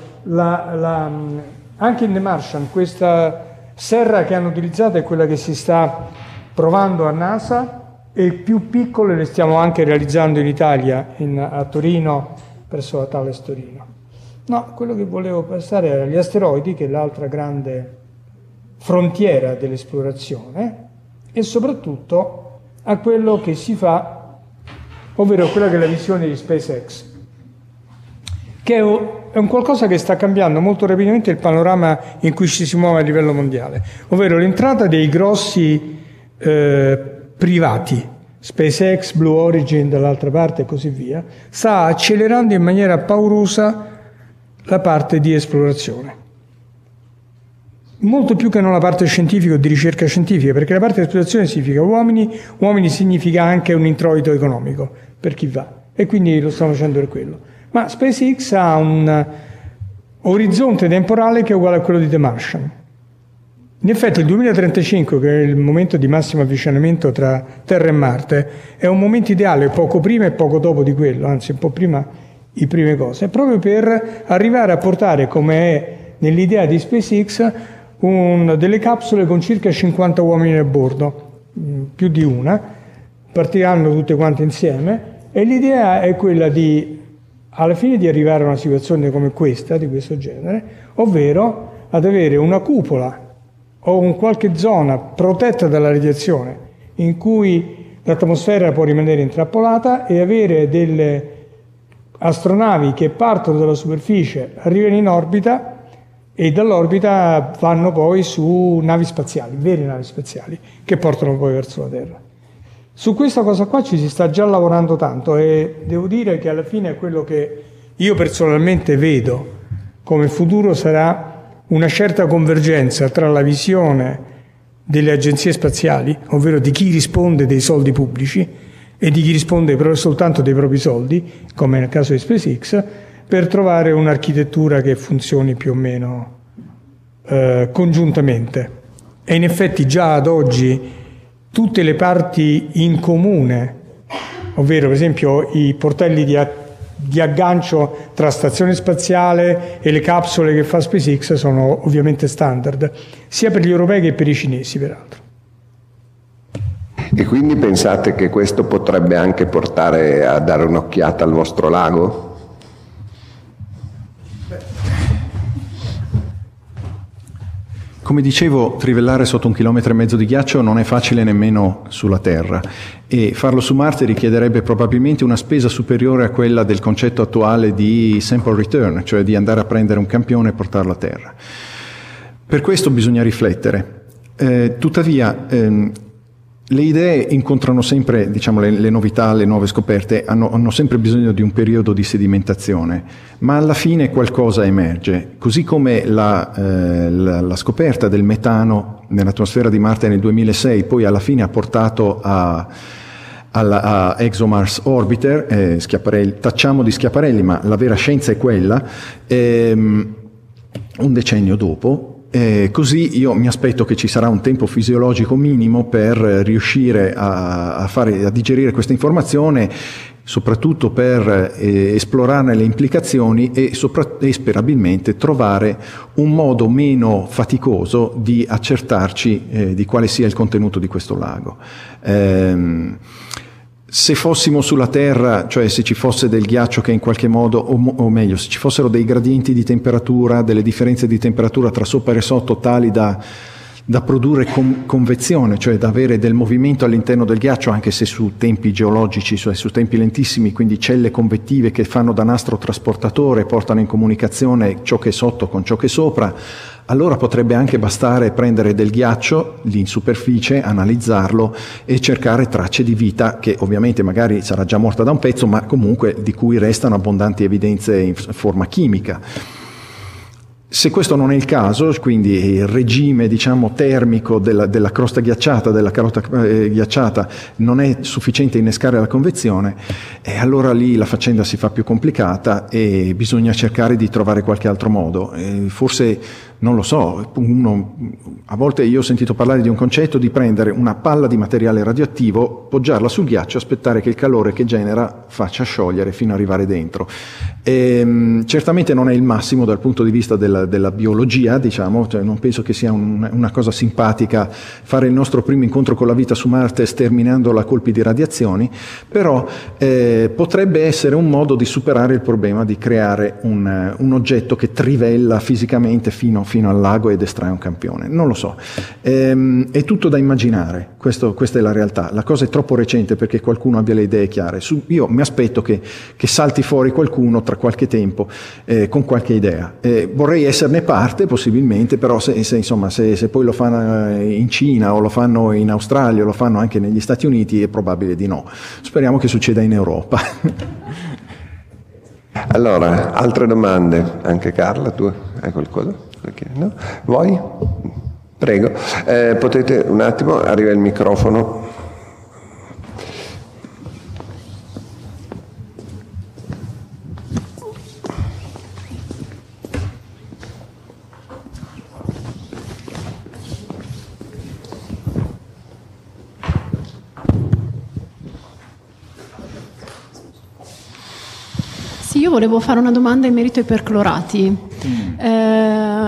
anche in The Martian questa serra che hanno utilizzato è quella che si sta provando a NASA, e più piccole le stiamo anche realizzando in Italia, a Torino, presso la Thales Torino. No, quello che volevo passare era gli asteroidi, che è l'altra grande frontiera dell'esplorazione, e soprattutto a quello che si fa, ovvero quella che è la visione di SpaceX, che è un qualcosa che sta cambiando molto rapidamente il panorama in cui ci si muove a livello mondiale, ovvero l'entrata dei grossi privati, SpaceX, Blue Origin dall'altra parte e così via, sta accelerando in maniera paurosa la parte di esplorazione. Molto più che non la parte scientifica o di ricerca scientifica, perché la parte di esplorazione significa uomini significa anche un introito economico per chi va, e quindi lo stanno facendo per quello. Ma SpaceX ha un orizzonte temporale che è uguale a quello di The Martian. In effetti il 2035, che è il momento di massimo avvicinamento tra Terra e Marte, è un momento ideale, poco prima e poco dopo di quello, anzi un po' prima le prime cose, proprio per arrivare a portare, come è nell'idea di SpaceX, delle capsule con circa 50 uomini a bordo, più di una, partiranno tutte quante insieme, e l'idea è quella di, alla fine, di arrivare a una situazione come questa, di questo genere, ovvero ad avere una cupola o un qualche zona protetta dalla radiazione in cui l'atmosfera può rimanere intrappolata, e avere delle astronavi che partono dalla superficie, arrivano in orbita e dall'orbita vanno poi su navi spaziali, vere navi spaziali, che portano poi verso la Terra. Su questa cosa qua ci si sta già lavorando tanto, e devo dire che alla fine quello che io personalmente vedo come futuro sarà una certa convergenza tra la visione delle agenzie spaziali, ovvero di chi risponde dei soldi pubblici e di chi risponde soltanto dei propri soldi, come nel caso di SpaceX, per trovare un'architettura che funzioni più o meno congiuntamente. E in effetti già ad oggi tutte le parti in comune, ovvero per esempio i portelli di aggancio tra stazione spaziale e le capsule che fa SpaceX, sono ovviamente standard, sia per gli europei che per i cinesi, peraltro. E quindi pensate che questo potrebbe anche portare a dare un'occhiata al vostro lago? Come dicevo, trivellare sotto 1,5 chilometri di ghiaccio non è facile nemmeno sulla Terra, e farlo su Marte richiederebbe probabilmente una spesa superiore a quella del concetto attuale di sample return, cioè di andare a prendere un campione e portarlo a Terra. Per questo bisogna riflettere. Tuttavia, le idee incontrano sempre, diciamo, le novità, le nuove scoperte, hanno sempre bisogno di un periodo di sedimentazione, ma alla fine qualcosa emerge, così come la scoperta del metano nell'atmosfera di Marte nel 2006 poi alla fine ha portato a ExoMars Orbiter, Schiaparelli, tacciamo di Schiaparelli, ma la vera scienza è quella, un decennio dopo. Così io mi aspetto che ci sarà un tempo fisiologico minimo per riuscire a digerire questa informazione, soprattutto per esplorarne le implicazioni e sperabilmente trovare un modo meno faticoso di accertarci di quale sia il contenuto di questo lago. Se fossimo sulla Terra, cioè se ci fosse del ghiaccio che in qualche modo, o meglio, se ci fossero dei gradienti di temperatura, delle differenze di temperatura tra sopra e sotto tali da produrre convezione, cioè da avere del movimento all'interno del ghiaccio, anche se su tempi geologici, cioè su tempi lentissimi, quindi celle convettive che fanno da nastro trasportatore, portano in comunicazione ciò che è sotto con ciò che è sopra, allora potrebbe anche bastare prendere del ghiaccio lì in superficie, analizzarlo e cercare tracce di vita che ovviamente magari sarà già morta da un pezzo, ma comunque di cui restano abbondanti evidenze in forma chimica. Se questo non è il caso, quindi il regime, diciamo, termico della crosta ghiacciata, della carota ghiacciata, non è sufficiente a innescare la convezione, e allora lì la faccenda si fa più complicata e bisogna cercare di trovare qualche altro modo. Forse, non lo so, a volte io ho sentito parlare di un concetto di prendere una palla di materiale radioattivo, poggiarla sul ghiaccio, aspettare che il calore che genera faccia sciogliere fino ad arrivare dentro. Certamente non è il massimo dal punto di vista della biologia, diciamo, cioè non penso che sia una cosa simpatica fare il nostro primo incontro con la vita su Marte sterminandola a colpi di radiazioni, però potrebbe essere un modo di superare il problema di creare un oggetto che trivella fisicamente fino al lago ed estrae un campione. Non lo so, è tutto da immaginare, questa è la realtà. La cosa è troppo recente perché qualcuno abbia le idee chiare. Io mi aspetto che salti fuori qualcuno tra qualche tempo con qualche idea. Vorrei esserne parte possibilmente, però se poi lo fanno in Cina o lo fanno in Australia o lo fanno anche negli Stati Uniti, è probabile di no. Speriamo che succeda in Europa. Allora, altre domande? Anche Carla, tu hai qualcosa? No? Voi? Prego. Potete un attimo, arriva il microfono. Io volevo fare una domanda in merito ai perclorati.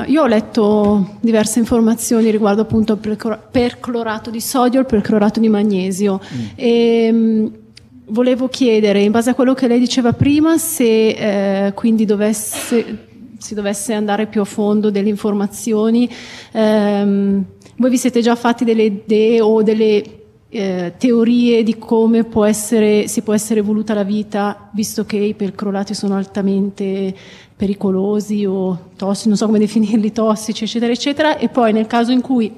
Io ho letto diverse informazioni riguardo appunto al perclorato di sodio e il perclorato di magnesio. E volevo chiedere, in base a quello che lei diceva prima, se quindi si dovesse andare più a fondo delle informazioni, voi vi siete già fatti delle idee o delle teorie di come si può essere evoluta la vita, visto che i perclorati sono altamente pericolosi o tossici, non so come definirli, tossici, eccetera, eccetera. E poi nel caso in cui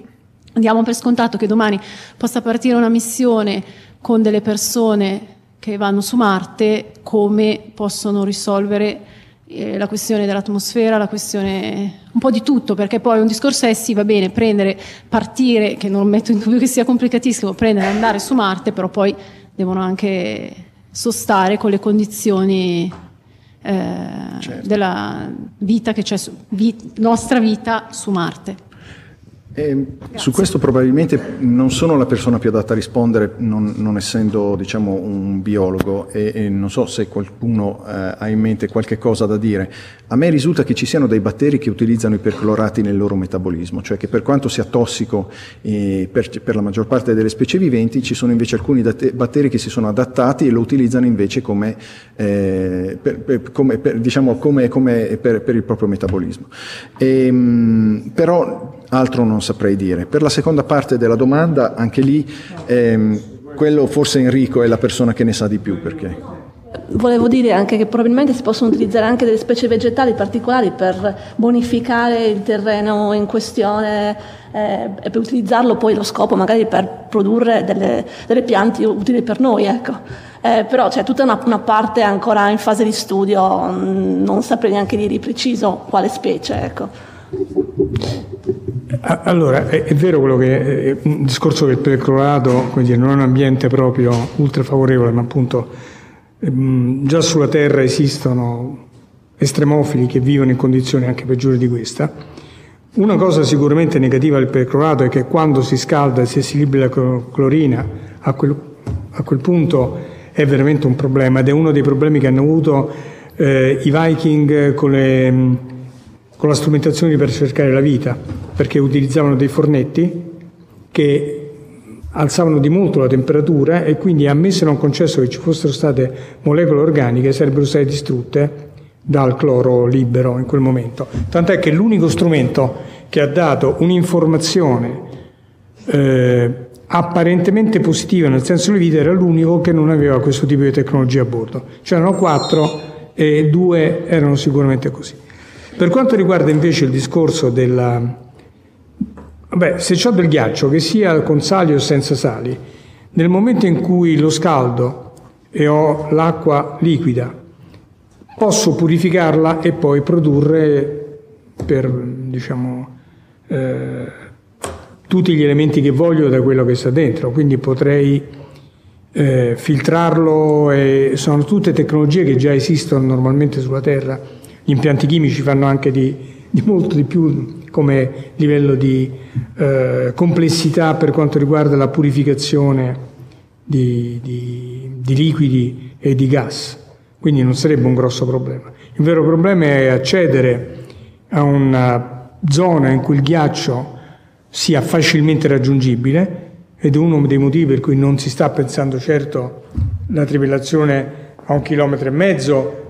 diamo per scontato che domani possa partire una missione con delle persone che vanno su Marte, come possono risolvere la questione dell'atmosfera, la questione un po' di tutto, perché poi un discorso è sì, va bene, partire, che non metto in dubbio che sia complicatissimo, andare su Marte, però poi devono anche sostare con le condizioni certo, della vita che c'è, nostra vita su Marte. Su questo probabilmente non sono la persona più adatta a rispondere, non essendo, diciamo, un biologo, e non so se qualcuno ha in mente qualche cosa da dire. A me risulta che ci siano dei batteri che utilizzano i perclorati nel loro metabolismo, cioè che per quanto sia tossico per la maggior parte delle specie viventi, ci sono invece alcuni batteri che si sono adattati e lo utilizzano invece come per il proprio metabolismo. Però altro non saprei dire. Per la seconda parte della domanda, anche lì, quello forse Enrico è la persona che ne sa di più, perché... Volevo dire anche che probabilmente si possono utilizzare anche delle specie vegetali particolari per bonificare il terreno in questione e per utilizzarlo poi, lo scopo magari per produrre delle piante utili per noi, ecco. Però c'è tutta una parte ancora in fase di studio, non saprei neanche dire di preciso quale specie, ecco. Allora, è vero quello che il discorso che il perclorato, quindi, non è un ambiente proprio ultra favorevole, ma appunto già sulla Terra esistono estremofili che vivono in condizioni anche peggiori di questa. Una cosa sicuramente negativa del perclorato è che quando si scalda e si libera la clorina, a quel punto è veramente un problema, ed è uno dei problemi che hanno avuto i Viking con la strumentazione per cercare la vita, perché utilizzavano dei fornetti che alzavano di molto la temperatura, e quindi, ammesso non concesso che ci fossero state molecole organiche, sarebbero state distrutte dal cloro libero in quel momento. Tant'è che l'unico strumento che ha dato un'informazione apparentemente positiva nel senso della vita era l'unico che non aveva questo tipo di tecnologia a bordo. C'erano 4 e 2 erano sicuramente così. Per quanto riguarda invece il discorso se c'ho del ghiaccio, che sia con sali o senza sali, nel momento in cui lo scaldo e ho l'acqua liquida, posso purificarla e poi produrre tutti gli elementi che voglio da quello che sta dentro, quindi potrei filtrarlo, e sono tutte tecnologie che già esistono normalmente sulla Terra. Gli impianti chimici fanno anche di molto di più come livello di complessità per quanto riguarda la purificazione di liquidi e di gas, quindi non sarebbe un grosso problema. Il vero problema è accedere a una zona in cui il ghiaccio sia facilmente raggiungibile, ed è uno dei motivi per cui non si sta pensando certo alla trivellazione a 1,5 chilometri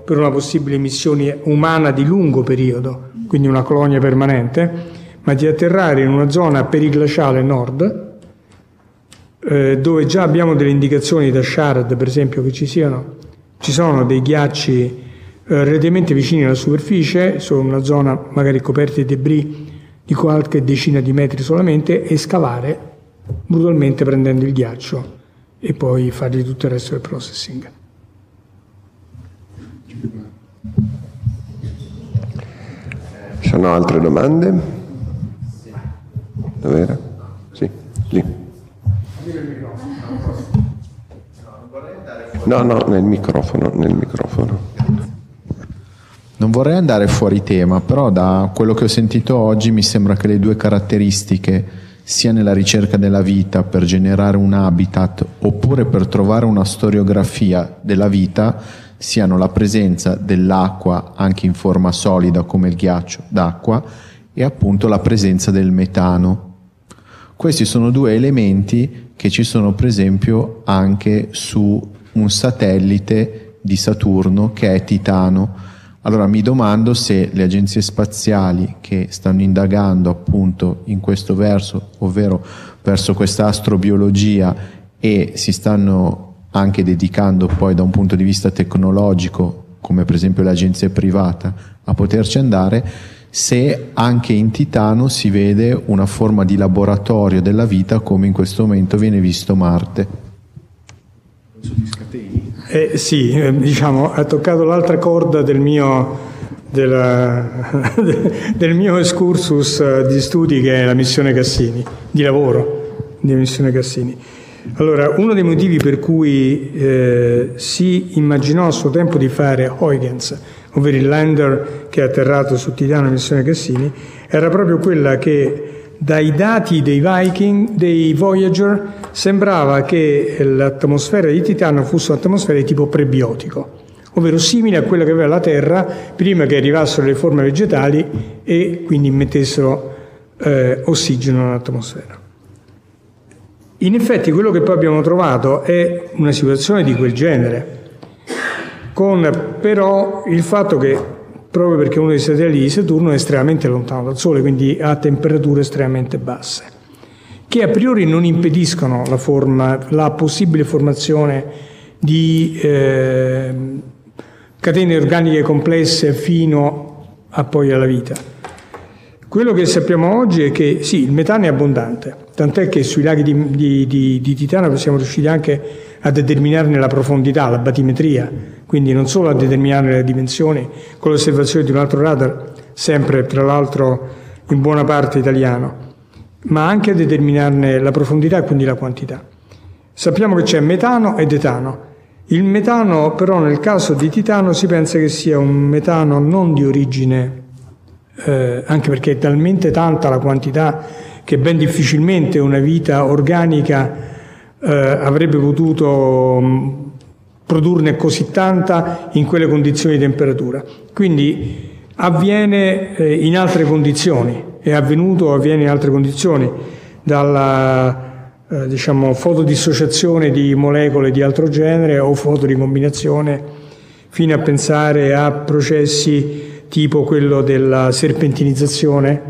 per una possibile missione umana di lungo periodo, quindi una colonia permanente, ma di atterrare in una zona periglaciale nord, dove già abbiamo delle indicazioni da Sharad, per esempio, che ci sono dei ghiacci relativamente vicini alla superficie, su una zona magari coperta di debris di qualche decina di metri solamente, e scavare brutalmente prendendo il ghiaccio e poi fargli tutto il resto del processing. Ci sono altre domande? Davvero? Sì, lì. No, nel microfono. Non vorrei andare fuori tema, però da quello che ho sentito oggi mi sembra che le due caratteristiche, sia nella ricerca della vita per generare un habitat oppure per trovare una storiografia della vita, siano la presenza dell'acqua anche in forma solida come il ghiaccio d'acqua e appunto la presenza del metano. Questi sono due elementi che ci sono per esempio anche su un satellite di Saturno che è Titano. Allora mi domando se le agenzie spaziali che stanno indagando appunto in questo verso, ovvero verso questa astrobiologia, e si stanno anche dedicando poi da un punto di vista tecnologico, come per esempio l'agenzia privata, a poterci andare, se anche in Titano si vede una forma di laboratorio della vita come in questo momento viene visto Marte. Sì, diciamo, ha toccato l'altra corda del mio excursus di studi, che è la missione Cassini, di lavoro di missione Cassini. Allora, uno dei motivi per cui si immaginò a suo tempo di fare Huygens, ovvero il lander che è atterrato su Titano, missione Cassini, era proprio quella che dai dati dei Viking, dei Voyager, sembrava che l'atmosfera di Titano fosse un'atmosfera di tipo prebiotico, ovvero simile a quella che aveva la Terra prima che arrivassero le forme vegetali e quindi immettessero ossigeno nell'atmosfera. In effetti quello che poi abbiamo trovato è una situazione di quel genere, con però il fatto che proprio perché uno dei satelliti di Saturno è estremamente lontano dal Sole, quindi a temperature estremamente basse, che a priori non impediscono la possibile formazione di catene organiche complesse fino a poi alla vita. Quello che sappiamo oggi è che sì, il metano è abbondante, tant'è che sui laghi di Titano siamo riusciti anche a determinarne la profondità, la batimetria, quindi non solo a determinarne le dimensioni con l'osservazione di un altro radar, sempre tra l'altro in buona parte italiano, ma anche a determinarne la profondità e quindi la quantità. Sappiamo che c'è metano ed etano. Il metano però nel caso di Titano si pensa che sia un metano non di origine, anche perché è talmente tanta la quantità che ben difficilmente una vita organica avrebbe potuto produrne così tanta in quelle condizioni di temperatura. Quindi avviene in altre condizioni, è avvenuto o avviene in altre condizioni, dalla fotodissociazione di molecole di altro genere o fotoricombinazione, fino a pensare a processi tipo quello della serpentinizzazione,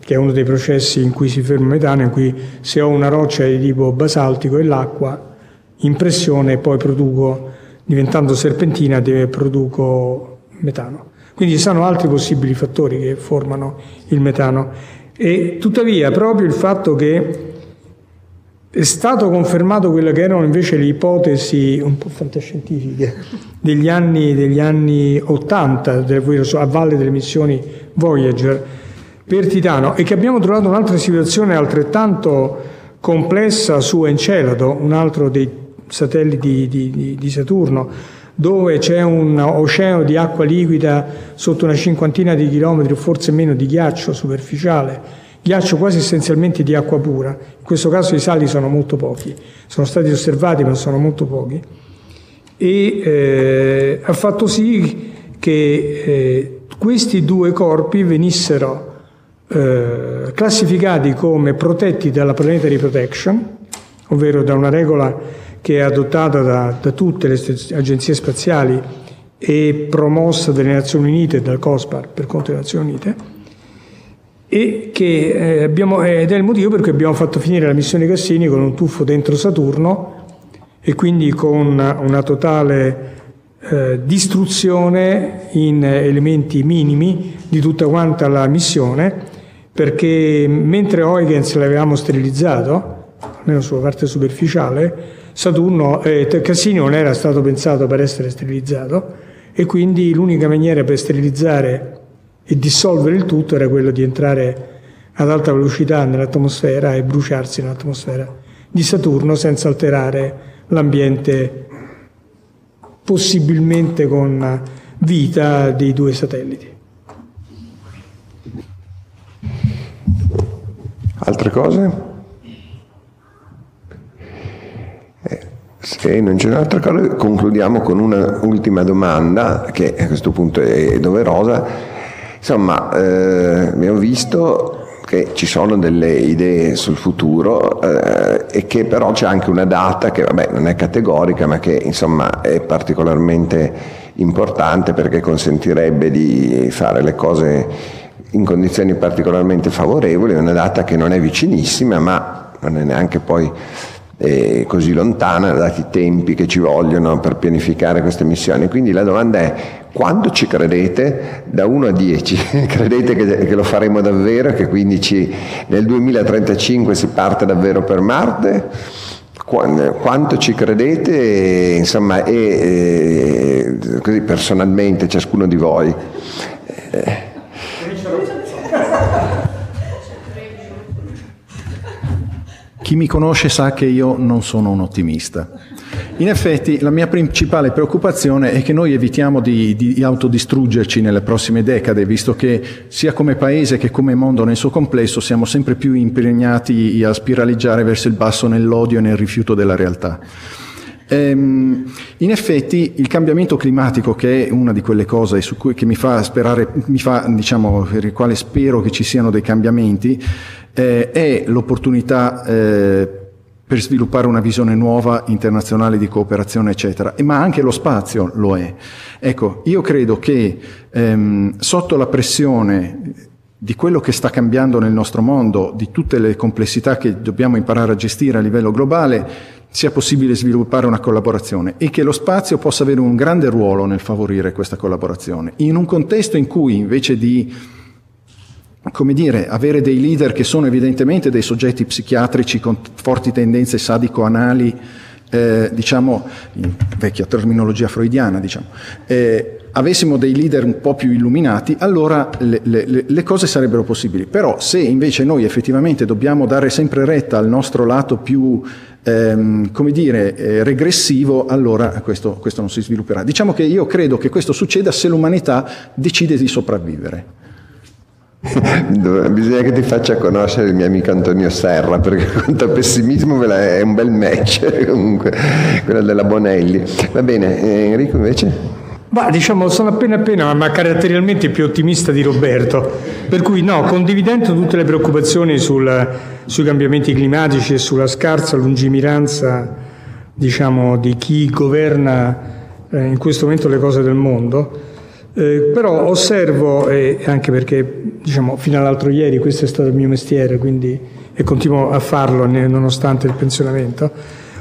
che è uno dei processi in cui si ferma il metano, in cui se ho una roccia di tipo basaltico e l'acqua in pressione poi produco, diventando serpentina, produco metano. Quindi ci sono altri possibili fattori che formano il metano. E tuttavia proprio il fatto che è stato confermato quella che erano invece le ipotesi un po' fantascientifiche degli anni 80, a valle delle missioni Voyager per Titano, e che abbiamo trovato un'altra situazione altrettanto complessa su Encelado, un altro dei satelliti di Saturno, dove c'è un oceano di acqua liquida sotto una cinquantina di chilometri, forse meno, di ghiaccio superficiale. Ghiaccio quasi essenzialmente di acqua pura, in questo caso i sali sono molto pochi, sono stati osservati ma sono molto pochi, e ha fatto sì che questi due corpi venissero classificati come protetti dalla Planetary Protection, ovvero da una regola che è adottata da tutte le agenzie spaziali e promossa dalle Nazioni Unite, dal COSPAR per conto delle Nazioni Unite, ed è il motivo per cui abbiamo fatto finire la missione Cassini con un tuffo dentro Saturno e quindi con una totale distruzione in elementi minimi di tutta quanta la missione, perché mentre Huygens l'avevamo sterilizzato, almeno sulla parte superficiale, Cassini non era stato pensato per essere sterilizzato, e quindi l'unica maniera per sterilizzare e dissolvere il tutto era quello di entrare ad alta velocità nell'atmosfera e bruciarsi nell'atmosfera di Saturno senza alterare l'ambiente possibilmente con vita dei due satelliti. Altre cose? Se non c'è un'altra cosa, concludiamo con una ultima domanda che a questo punto è doverosa. Insomma, abbiamo visto che ci sono delle idee sul futuro e che però c'è anche una data che vabbè non è categorica, ma che insomma è particolarmente importante perché consentirebbe di fare le cose in condizioni particolarmente favorevoli. È una data che non è vicinissima, ma non è neanche poi così lontana, dati i tempi che ci vogliono per pianificare queste missioni. Quindi la domanda è: quanto ci credete? Da 1 a 10 credete che lo faremo davvero, che quindi nel 2035 si parte davvero per Marte? Quanto ci credete? Insomma, così personalmente, ciascuno di voi. Chi mi conosce sa che io non sono un ottimista. In effetti la mia principale preoccupazione è che noi evitiamo di autodistruggerci nelle prossime decade, visto che sia come paese che come mondo nel suo complesso siamo sempre più impegnati a spiraleggiare verso il basso nell'odio e nel rifiuto della realtà. In effetti il cambiamento climatico, che è una di quelle cose su cui per il quale spero che ci siano dei cambiamenti, è l'opportunità per sviluppare una visione nuova internazionale di cooperazione, eccetera, ma anche lo spazio lo è. Ecco, io credo che sotto la pressione di quello che sta cambiando nel nostro mondo, di tutte le complessità che dobbiamo imparare a gestire a livello globale, sia possibile sviluppare una collaborazione e che lo spazio possa avere un grande ruolo nel favorire questa collaborazione, in un contesto in cui invece di, come dire, avere dei leader che sono evidentemente dei soggetti psichiatrici con forti tendenze sadico-anali, diciamo, in vecchia terminologia freudiana, diciamo, avessimo dei leader un po' più illuminati, allora le cose sarebbero possibili. Però se invece noi effettivamente dobbiamo dare sempre retta al nostro lato più regressivo, allora questo non si svilupperà. Diciamo che io credo che questo succeda se l'umanità decide di sopravvivere. Bisogna che ti faccia conoscere il mio amico Antonio Serra, perché quanto pessimismo è un bel match comunque, quella della Bonelli. Va bene, Enrico invece? Ma diciamo sono appena ma caratterialmente più ottimista di Roberto, per cui no, condividendo tutte le preoccupazioni sui cambiamenti climatici e sulla scarsa lungimiranza, diciamo, di chi governa in questo momento le cose del mondo, però osservo, anche perché diciamo fino all'altro ieri questo è stato il mio mestiere, quindi, e continuo a farlo nonostante il pensionamento,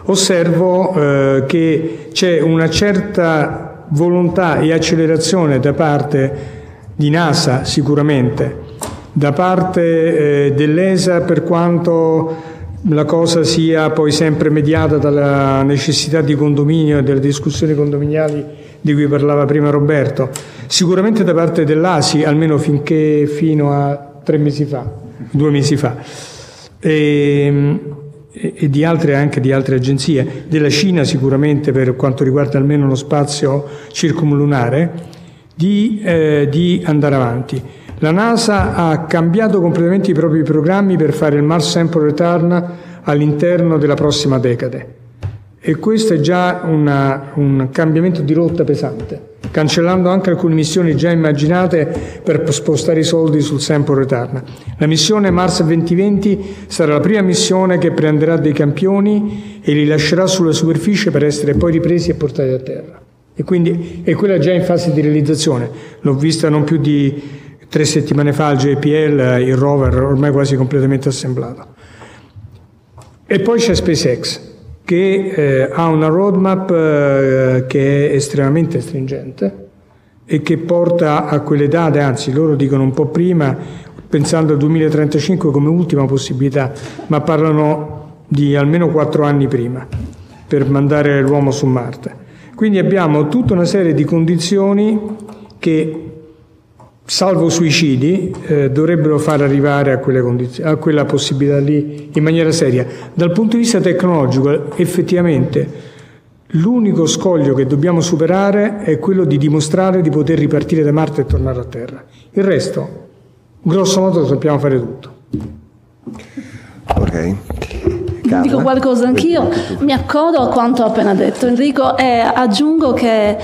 osservo che c'è una certa volontà e accelerazione da parte di NASA, sicuramente, da parte dell'ESA, per quanto la cosa sia poi sempre mediata dalla necessità di condominio e delle discussioni condominiali di cui parlava prima Roberto, sicuramente da parte dell'ASI, almeno fino a 2 mesi fa, e di altre agenzie, della Cina sicuramente per quanto riguarda almeno lo spazio circumlunare, di andare avanti. La NASA ha cambiato completamente i propri programmi per fare il Mars Sample Return all'interno della prossima decade, e questo è già un cambiamento di rotta pesante, cancellando anche alcune missioni già immaginate per spostare i soldi sul sample return. La missione Mars 2020 sarà la prima missione che prenderà dei campioni e li lascerà sulla superficie per essere poi ripresi e portati a terra. E quindi è quella già in fase di realizzazione. L'ho vista non più di 3 settimane fa al JPL, il rover ormai quasi completamente assemblato. E poi c'è SpaceX, che ha una roadmap che è estremamente stringente e che porta a quelle date, anzi loro dicono un po' prima, pensando al 2035 come ultima possibilità, ma parlano di almeno 4 anni prima per mandare l'uomo su Marte. Quindi abbiamo tutta una serie di condizioni che, salvo suicidi, dovrebbero far arrivare a quella possibilità lì in maniera seria. Dal punto di vista tecnologico, effettivamente, l'unico scoglio che dobbiamo superare è quello di dimostrare di poter ripartire da Marte e tornare a Terra. Il resto, grosso modo, sappiamo fare tutto. Ok. Carla? Dico qualcosa anch'io, mi accodo a quanto ha appena detto Enrico e aggiungo che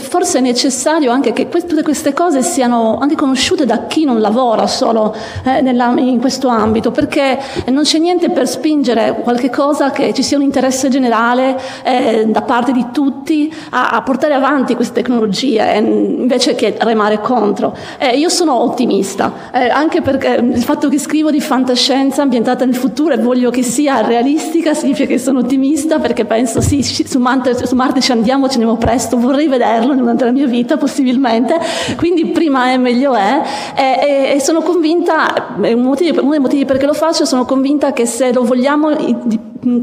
forse è necessario anche che tutte queste cose siano anche conosciute da chi non lavora solo in questo ambito, perché non c'è niente per spingere qualche cosa che ci sia un interesse generale da parte di tutti a portare avanti queste tecnologie invece che remare contro. Io sono ottimista, anche perché il fatto che scrivo di fantascienza ambientata nel futuro e voglio che sia realistica significa che sono ottimista, perché penso sì, su Marte ci andiamo presto, vorrei vederlo durante la mia vita possibilmente, quindi prima è meglio è, e sono convinta, uno dei motivi perché lo faccio, sono convinta che se lo vogliamo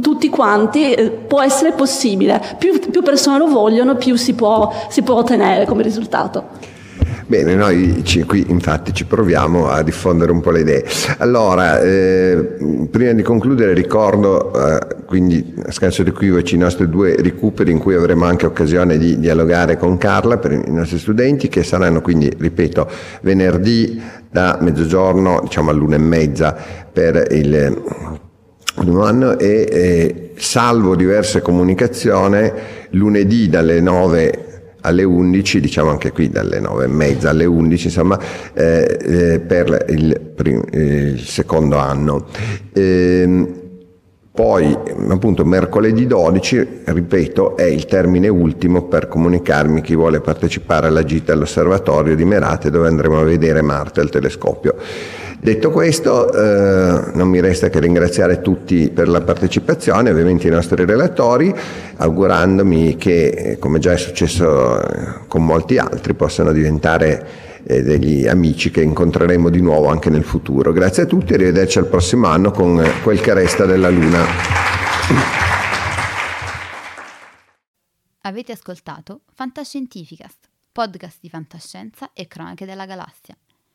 tutti quanti può essere possibile, più persone lo vogliono più si può ottenere come risultato. Bene, noi qui infatti ci proviamo a diffondere un po' le idee. Allora, prima di concludere ricordo, quindi a scanso di equivoci, i nostri due recuperi in cui avremo anche occasione di dialogare con Carla per i nostri studenti, che saranno quindi, ripeto, venerdì da mezzogiorno, diciamo all'1:30 per il primo anno, e salvo diverse comunicazioni, lunedì dalle 9 alle 11, diciamo anche qui dalle 9:30 alle 11, insomma, per il secondo anno. Poi appunto mercoledì 12, ripeto, è il termine ultimo per comunicarmi chi vuole partecipare alla gita all'osservatorio di Merate, dove andremo a vedere Marte al telescopio. Detto questo, non mi resta che ringraziare tutti per la partecipazione, ovviamente i nostri relatori, augurandomi che, come già è successo con molti altri, possano diventare degli amici che incontreremo di nuovo anche nel futuro. Grazie a tutti e arrivederci al prossimo anno con quel che resta della Luna. Avete ascoltato Fantascientificast, podcast di fantascienza e cronache della galassia,